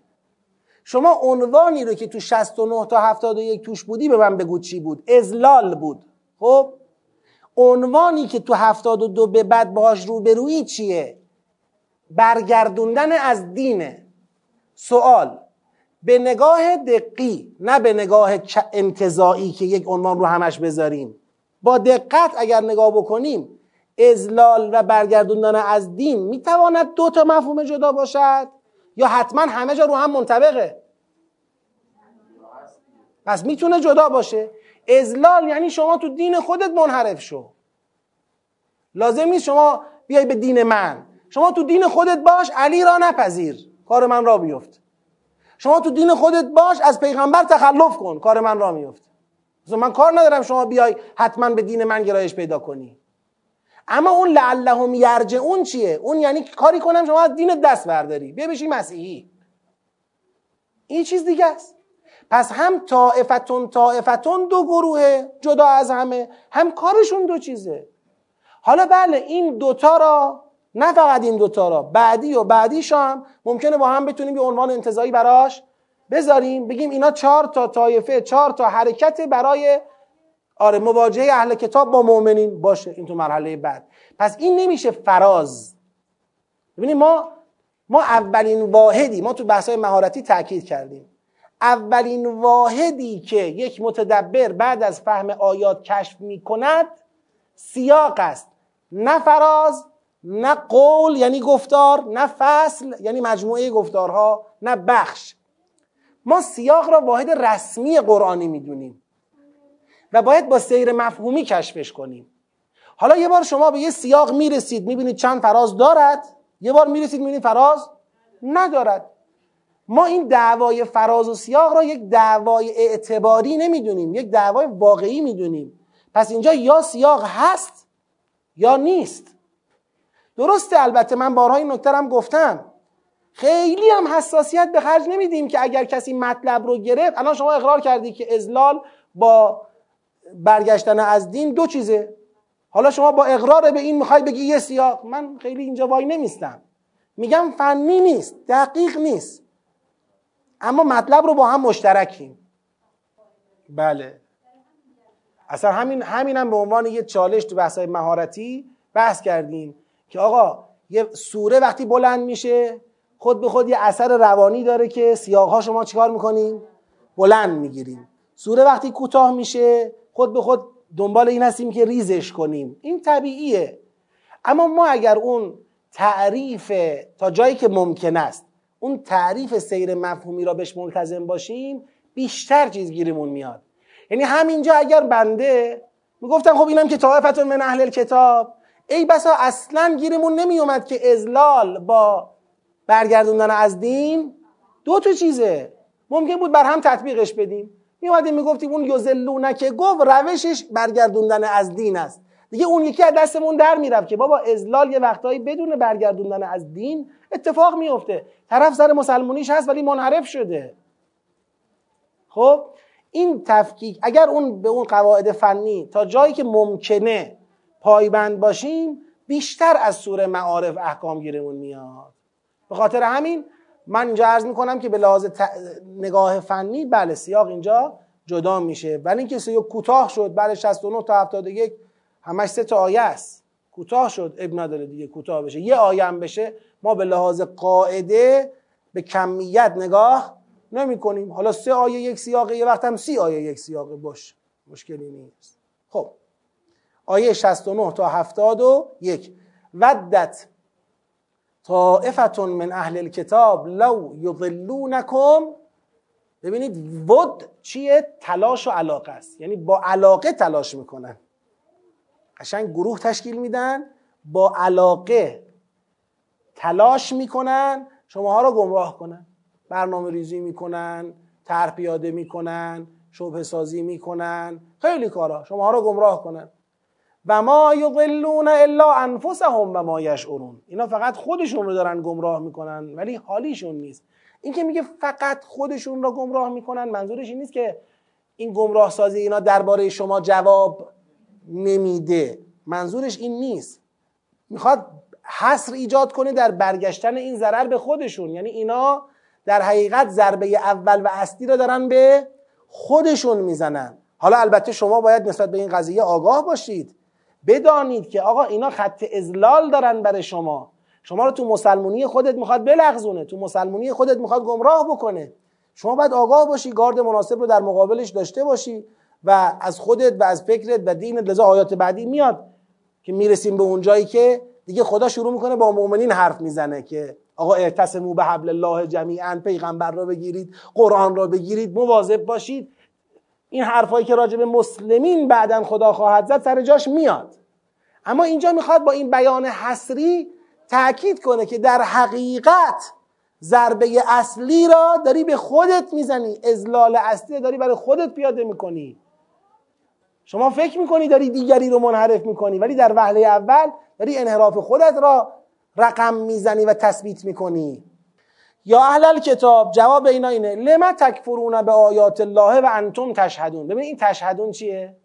شما عنوانی رو که تو 69 تا 71 توش بودی به من بگو چی بود؟ اذلال بود. خب عنوانی که تو 72 به بعد باهاش روبرویی چیه؟ برگردوندن از دینه. سوال، به نگاه دقی نه به نگاه انتزاعی که یک عنوان رو همش بذاریم، با دقت اگر نگاه بکنیم اذلال و برگردوندن از دین میتواند دو تا مفهوم جدا باشد یا حتما همه جا رو هم منطبقه؟ پس میتونه جدا باشه. اذلال یعنی شما تو دین خودت منحرف شو، لازم نیست شما بیای به دین من، شما تو دین خودت باش، علی را نپذیر، کار من را بیفت. شما تو دین خودت باش، از پیغمبر تخلف کن، کار من را میفت. من کار ندارم شما بیای حتما به دین من گرایش پیدا کنی. اما اون لعلهم یرجعون چیه؟ اون یعنی کاری کنم شما از دین دست برداری، بیا بشی مسیحی. این چیز دیگه است. پس هم طائفتون دو گروه جدا از همه، هم کارشون دو چیزه. حالا بله این دوتا را، نه فقط این دوتا را، بعدی و بعدیش هم ممکنه با هم بتونیم یه عنوان انتزاعی براش بذاریم، بگیم اینا 4 تا طایفه، 4 تا حرکت برای مواجهه اهل کتاب با مؤمنین باشه. این تو مرحله بعد. پس این نمیشه فراز. ببینید ما اولین واحدی، ما تو بحث‌های مهارتی تاکید کردیم، اولین واحدی که یک متدبر بعد از فهم آیات کشف میکند سیاق است، نه فراز، نه قول یعنی گفتار، نه فصل یعنی مجموعه گفتارها، نه بخش. ما سیاق را واحد رسمی قرآنی میدونیم و باید با سیر مفهومی کشفش کنیم. حالا یه بار شما به یه سیاق میرسید، میبینید چند فراز دارد، یه بار میرسید میبینید فراز ندارد. ما این دعوای فراز و سیاق را یک دعوای اعتباری نمیدونیم، یک دعوای واقعی میدونیم. پس اینجا یا سیاق هست یا نیست. درسته، البته من بارها این نکته هم گفتم، خیلی هم حساسیت به خرج نمیدیم که اگر کسی مطلب رو گرفت. الان شما اقرار کردی که اذلال با برگشتن از دین دو چیزه، حالا شما با اقرار به این میخوای بگی یه سیاق. من خیلی اینجا وای نمیستم، میگم فنی نیست، دقیق نیست، اما مطلب رو با هم مشترکیم. بله، اصلا همینم به عنوان یه چالش تو بحث‌های مهارتی بحث کردیم که آقا یه سوره وقتی بلند میشه خود به خود یه اثر روانی داره که سیاق‌ها شما چیکار میکنیم؟ بلند میگیریم. سوره وقتی کوتاه میشه خود به خود دنبال این هستیم که ریزش کنیم. این طبیعیه. اما ما اگر اون تعریف تا جایی که ممکن است، اون تعریف سیر مفهومی را بهش ملتزم باشیم، بیشتر چیز گیرمون میاد. یعنی همینجا اگر بنده میگفتم خب اینم که طائفه من اهل الکتاب، ای بسا اصلا گیرمون نمیومد که اذلال با برگردوندن از دین دو تا چیزه، ممکن بود بر هم تطبیقش بدیم. میومدیم میگفتیم اون یوزلونه که گفت روشش برگردوندن از دین است، دیگه اون یکی از دستمون در میرفت که بابا اذلال یه وقتایی بدون برگردوندن از دین اتفاق میفته. طرف سر مسلمانیش هست ولی منحرف شده. خب این تفکیک اگر اون به اون قواعد فنی تا جایی که ممکنه پایبند باشیم، بیشتر از سوره معارف احکام گیرمون میاد. به خاطر همین من اینجا عرض میکنم که به لحاظ نگاه فنی بله سیاق اینجا جدا میشه. ولی اینکه سیاق کوتاه شد، بله 69 تا 71 همش 3 تا آیه است، کوتاه شد اب نداره دیگه، کوتاه بشه یه آیه هم بشه ما به لحاظ قاعده به کمیت نگاه نمیکنیم. حالا 3 آیه یک سیاقه، یه وقت هم 30 آیه یک سیاقه باشه، مشکلی نیست. خب آیه 69 تا 71 ودت طائفة من اهل الكتاب لو يضلونكم ببینید بود چیه؟ تلاش و علاقه است. یعنی با علاقه تلاش میکنن، قشنگ گروه تشکیل میدن، با علاقه تلاش میکنن شماها رو گمراه کنن، برنامه ریزی میکنن، طرح پیاده میکنن، شبه سازی میکنن، خیلی کارا شماها رو گمراه کنن. و ما یضلون الا انفسهم و ما یشعرون. اینا فقط خودشون رو دارن گمراه میکنن ولی حالیشون نیست. این که میگه فقط خودشون رو گمراه میکنن، منظورش این نیست که این گمراه سازی اینا درباره شما جواب نمیده، منظورش این نیست. میخواد حصر ایجاد کنه در برگشتن این ضرر به خودشون. یعنی اینا در حقیقت ضربه اول و اصلی رو دارن به خودشون میزنن. حالا البته شما باید نسبت به این قضیه آگاه باشید، بدانید که آقا اینا خط اضلال دارن برای شما، شما رو تو مسلمونی خودت میخواد بلغزونه، تو مسلمونی خودت میخواد گمراه بکنه. شما باید آگاه باشی، گارد مناسب رو در مقابلش داشته باشی و از خودت و از فکرت و دینت. لذا آیات بعدی میاد که میرسیم به اون جایی که دیگه خدا شروع میکنه با مؤمنین حرف میزنه که آقا اعتصموا بحبل الله جمیعا، پیغمبر را بگیرید، قرآن را بگیرید، مواظب باشید. این حرفایی که راجع به مسلمین بعداً خدا خواهد زد سر جاش میاد، اما اینجا میخواد با این بیان حصری تأکید کنه که در حقیقت ضربه اصلی را داری به خودت میزنی، اذلال اصلی داری برای خودت پیاده میکنی. شما فکر میکنی داری دیگری رو منحرف میکنی ولی در وهله اول داری انحراف خودت را رقم میزنی و تثبیت میکنی. یا اهل کتاب، جواب اینا اینه لما تکفرون به آیات الله و انتم تشهدون. ببین این تشهدون چیه؟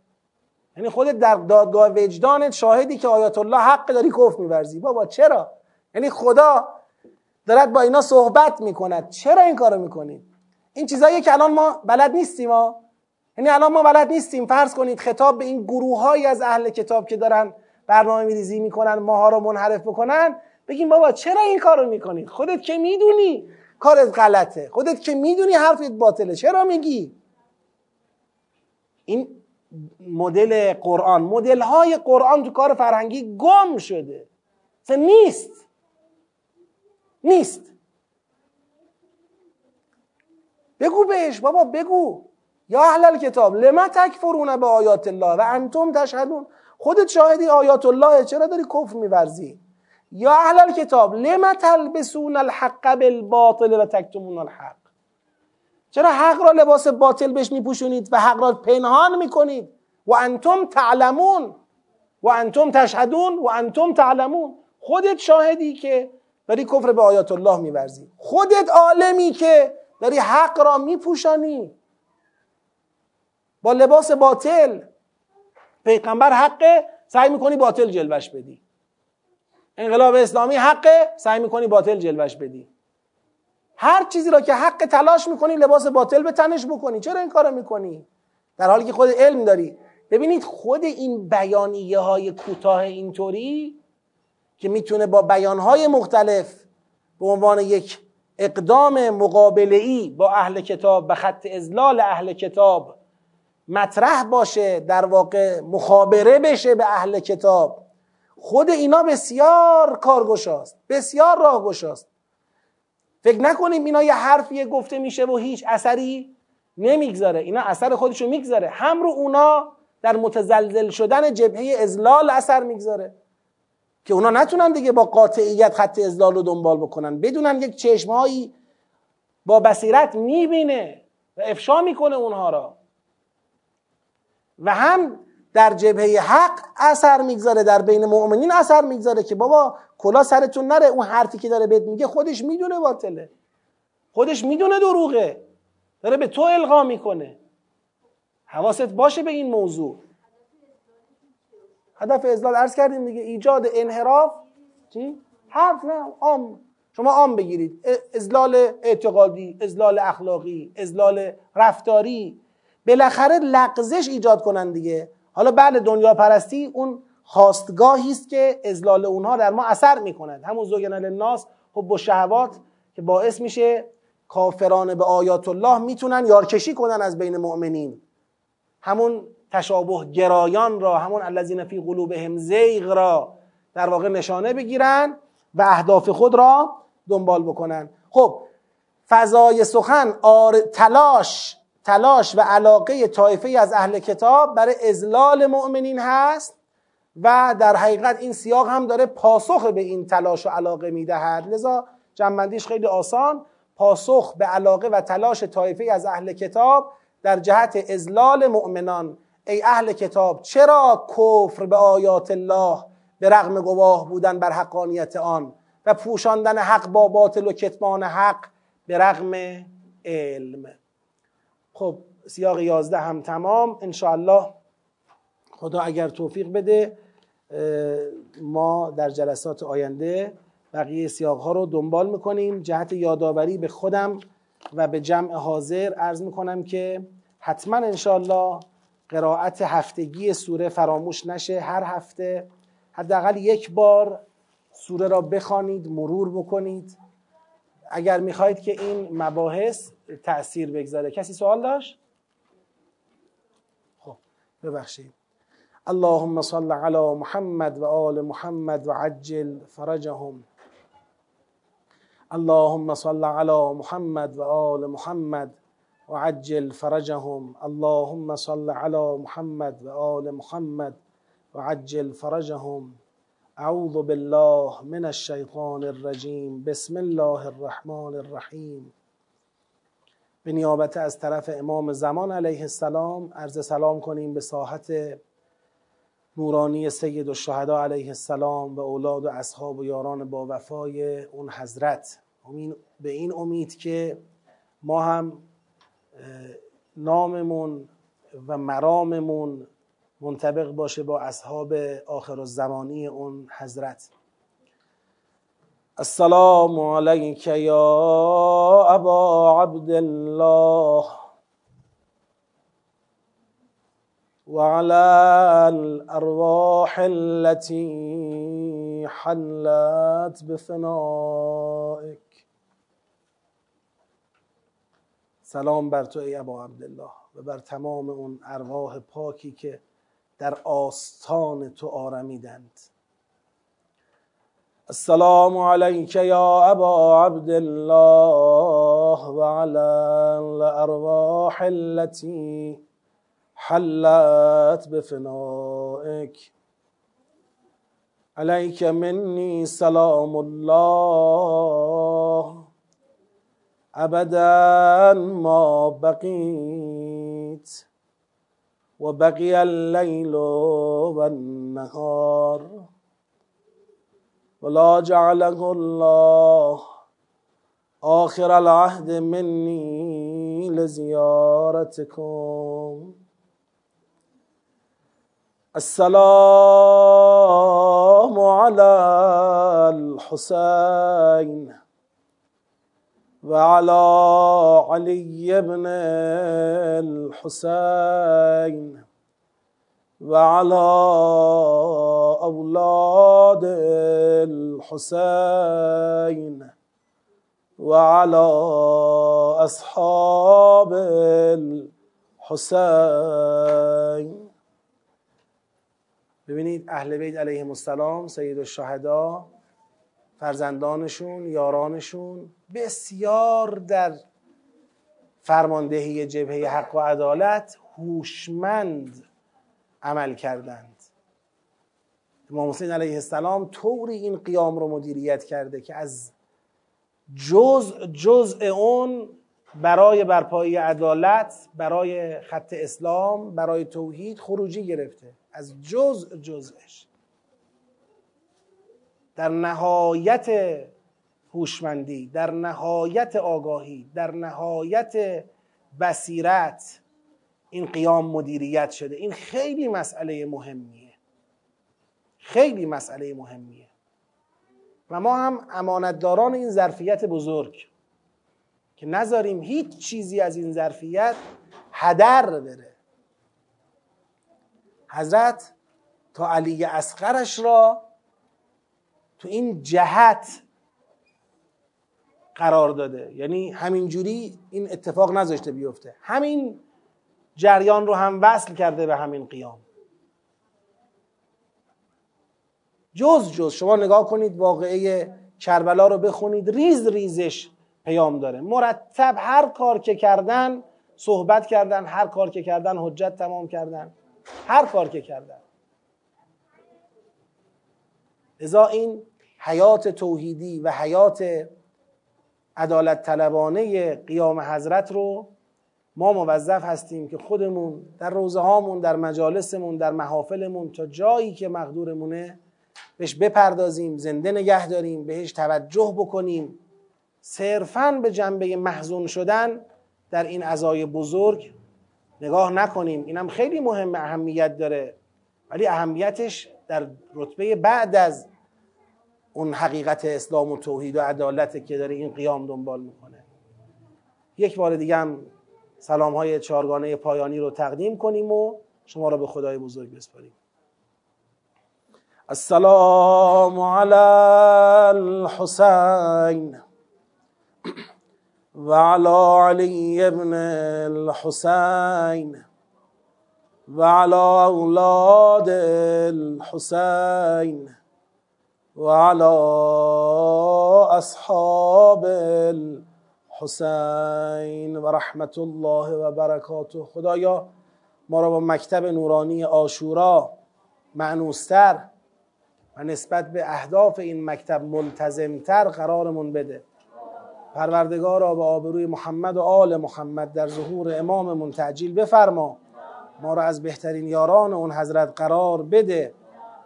یعنی خودت در دادگاه وجدانت شاهدی که آیات الله حق داری کفر می‌ورزی. بابا چرا؟ یعنی خدا دارد با اینا صحبت میکند، چرا این کارو میکنید؟ این چیزاییه که الان ما بلد نیستیم ها. یعنی الان ما بلد نیستیم. فرض کنید خطاب به این گروه‌هایی از اهل کتاب که دارن برنامه‌ریزی میکنن ماها رو منحرف بکنن، بگیم بابا چرا این کارو میکنید؟ خودت که میدونی کارت غلطه، خودت که میدونی حرفت باطله، چرا میگی؟ این مدل قرآن، مدل های قرآن تو کار فرهنگی گم شده، نیست. بگو بهش بابا، بگو یا اهل کتاب لما تکفرون به آیات الله و انتم تشهدون. خودت شاهدی آیات الله، چرا داری کفر می‌ورزی؟ یا اهل کتاب لما تلبسون الحق بالباطل و تکتمون الحق. چرا حق را لباس باطل بهش میپوشونید و حق را پنهان میکنید؟ و انتم تعلمون و انتم تشهدون و انتم تعلمون. خودت شاهدی که داری کفر به آیات الله میورزی، خودت عالمی که داری حق را میپوشانی با لباس باطل. پیغمبر حقه، سعی میکنی باطل جلوش بدی. انقلاب اسلامی حقه، سعی میکنی باطل جلوش بدی. هر چیزی را که حق تلاش میکنی لباس باطل به تنش بکنی. چرا این کارو میکنی در حالی که خود علم داری؟ ببینید خود این بیانیه های کوتاه اینطوری که میتونه با بیانهای مختلف به عنوان یک اقدام مقابله‌ای با اهل کتاب و خط اذلال اهل کتاب مطرح باشه، در واقع مخابره بشه به اهل کتاب، خود اینا بسیار کارگشاست، بسیار راهگشاست. فکر نکنیم اینا یه حرفیه گفته میشه و هیچ اثری نمیگذاره. اینا اثر خودشو میگذاره، هم رو اونا در متزلزل شدن جبهه اذلال اثر میگذاره که اونا نتونن دیگه با قاطعیت خط اذلال رو دنبال بکنن، بدونن یک چشمهایی با بصیرت میبینه و افشا میکنه اونها را، و هم در جبهه حق اثر میگذاره، در بین مؤمنین اثر میگذاره که بابا کلا سرتون نره، اون حرفی که داره بهت میگه خودش میدونه باطله، خودش میدونه دروغه، داره به تو القا میکنه. حواست باشه به این موضوع. هدف اذلال عرض کردیم دیگه، ایجاد انحراف. چی؟ حرف نه، عام. شما عام بگیرید، اذلال اعتقادی، اذلال اخلاقی، اذلال رفتاری، بالاخره لغزش ایجاد کنن دیگه. حالا بعد دنیا پرستی اون خواستگاهی است که اذلال اونها در ما اثر میکند، همون زوجنا للناس، حب و شهوات که باعث میشه کافران به آیات الله میتونن یارکشی کنن از بین مؤمنین، همون تشابه گرایان را، همون الذین فی قلوبهم زیغ را در واقع نشانه بگیرن و اهداف خود را دنبال بکنن. خب فضای سخن تلاش و علاقه طایفه‌ای از اهل کتاب برای اذلال مؤمنین هست و در حقیقت این سیاق هم داره پاسخ به این تلاش و علاقه میدهد. لذا جمع‌بندیش خیلی آسان، پاسخ به علاقه و تلاش طایفه‌ای از اهل کتاب در جهت اذلال مؤمنان. ای اهل کتاب، چرا کفر به آیات الله به رغم گواه بودن بر حقانیت آن و پوشاندن حق با باطل و کتمان حق به رغم علم؟ خب سیاق 11 هم تمام. انشاءالله خدا اگر توفیق بده ما در جلسات آینده بقیه سیاق ها رو دنبال میکنیم. جهت یادآوری به خودم و به جمع حاضر عرض میکنم که حتما انشاءالله قرائت هفتگی سوره فراموش نشه. هر هفته حداقل یک بار سوره را بخوانید، مرور بکنید اگر میخواید که این مباحث تأثیر بگذاره. کسی سوال داشت؟ خب ببخشید. اللهم صل علی محمد و آل محمد و عجل فرجهم. اللهم صل علی محمد و آل محمد و عجل فرجهم. اللهم صل علی محمد و آل محمد و عجل فرجهم. اعوذ بالله من الشیطان الرجیم. بسم الله الرحمن الرحیم. به نیابت از طرف امام زمان علیه السلام عرض سلام کنیم به ساحت نورانی سید الشهدا علیه السلام و اولاد و اصحاب و یاران با وفای اون حضرت، به این امید که ما هم ناممون و مراممون منطبق باشه با اصحاب آخرالزمانی اون حضرت. السلام علیک یا ابا عبدالله وعلى الارواح التي حلت بفنائك. سلام بر تو ای ابا عبدالله و بر تمام اون ارواح پاکی که در آستان تو آرمیدند. السلام علیک یا ابا عبدالله و علی الارواح التي حلت بفنائك. علیک منی سلام الله ابدا ما بقیت و بقی اللیل و النهار ولا جعله الله آخر العهد منی لزیارتكم. السلام على الحسین وعلى علي بن الحسين وعلى أولاد الحسين وعلى أصحاب الحسين. ببینید اهل بیت علیهم السلام، سید الشهدا، فرزندانشون، یارانشون بسیار در فرماندهی جبهه حق و عدالت هوشمند عمل کردند. امام حسین علیه السلام طوری این قیام رو مدیریت کرده که از جزء اون برای برپایی عدالت، برای خط اسلام، برای توحید خروجی گرفته. از جزءش در نهایت هوشمندی، در نهایت آگاهی، در نهایت بصیرت این قیام مدیریت شده. این خیلی مسئله مهمیه، خیلی مسئله مهمیه و ما هم امانتداران این ظرفیت بزرگ که نذاریم هیچ چیزی از این ظرفیت هدر بره. حضرت تا علی اصغرش را تو این جهت قرار داده، یعنی همینجوری این اتفاق نذاشته بیفته، همین جریان رو هم وصل کرده به همین قیام. جز شما نگاه کنید، واقعه کربلا رو بخونید، ریزش پیام داره. مرتب هر کار که کردن صحبت کردن، هر کار که کردن حجت تمام کردن، هر کار که کردن. لذا این حیات توحیدی و حیات عدالت طلبانه قیام حضرت رو ما موظف هستیم که خودمون در روزه هامون، در مجالسمون، در محافلمون تا جایی که مقدورمونه بهش بپردازیم، زنده نگه داریم، بهش توجه بکنیم. صرفاً به جنبه محزون شدن در این عزای بزرگ نگاه نکنیم. اینم خیلی مهم، اهمیت داره، ولی اهمیتش در رتبه بعد از اون حقیقت اسلام و توحید و عدالت که داره این قیام دنبال میکنه. یک بار دیگه هم سلام های چهارگانه پایانی رو تقدیم کنیم و شما رو به خدای بزرگ بسپاریم. السلام علی الحسین وعلى علي بن الحسين وعلى أولاد الحسين وعلى أصحاب الحسين ورحمة الله وبركاته. خدایا ما را با مکتب نورانی عاشورا معنوستر و نسبت به اهداف این مکتب ملتزمتر قرارمون بده. پروردگارا به آبروی محمد و آل محمد در ظهور اماممون تعجیل بفرما، ما را از بهترین یاران اون حضرت قرار بده.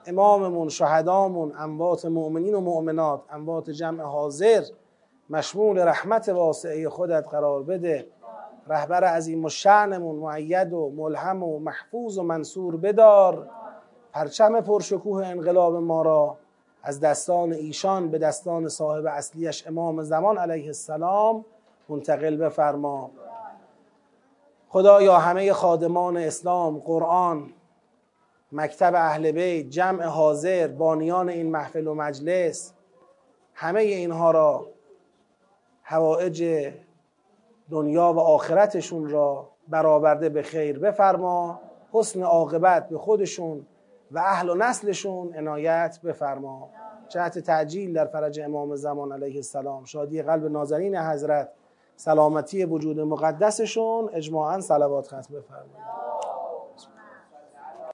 اماممون، شهدامون، اموات مؤمنین و مؤمنات، اموات جمع حاضر مشمول رحمت واسعه خودت قرار بده. رهبر عظیم و شأنمون مؤید و ملهم و محفوظ و منصور بدار. پرچم پرشکوه انقلاب ما را از دستان ایشان به دستان صاحب اصلیش امام زمان علیه السلام منتقل بفرما. خدایا همه خادمان اسلام، قرآن، مکتب اهل بیت، جمع حاضر، بانیان این محفل و مجلس، همه اینها را حوائج دنیا و آخرتشون را برآورده به خیر بفرما. حسن عاقبت به خودشون و اهل و نسلشون عنایت بفرما. جهت تعجیل در فرج امام زمان علیه السلام، شادی قلب ناظرین حضرت، سلامتی وجود مقدسشون، اجماعاً صلوات ختم بفرما.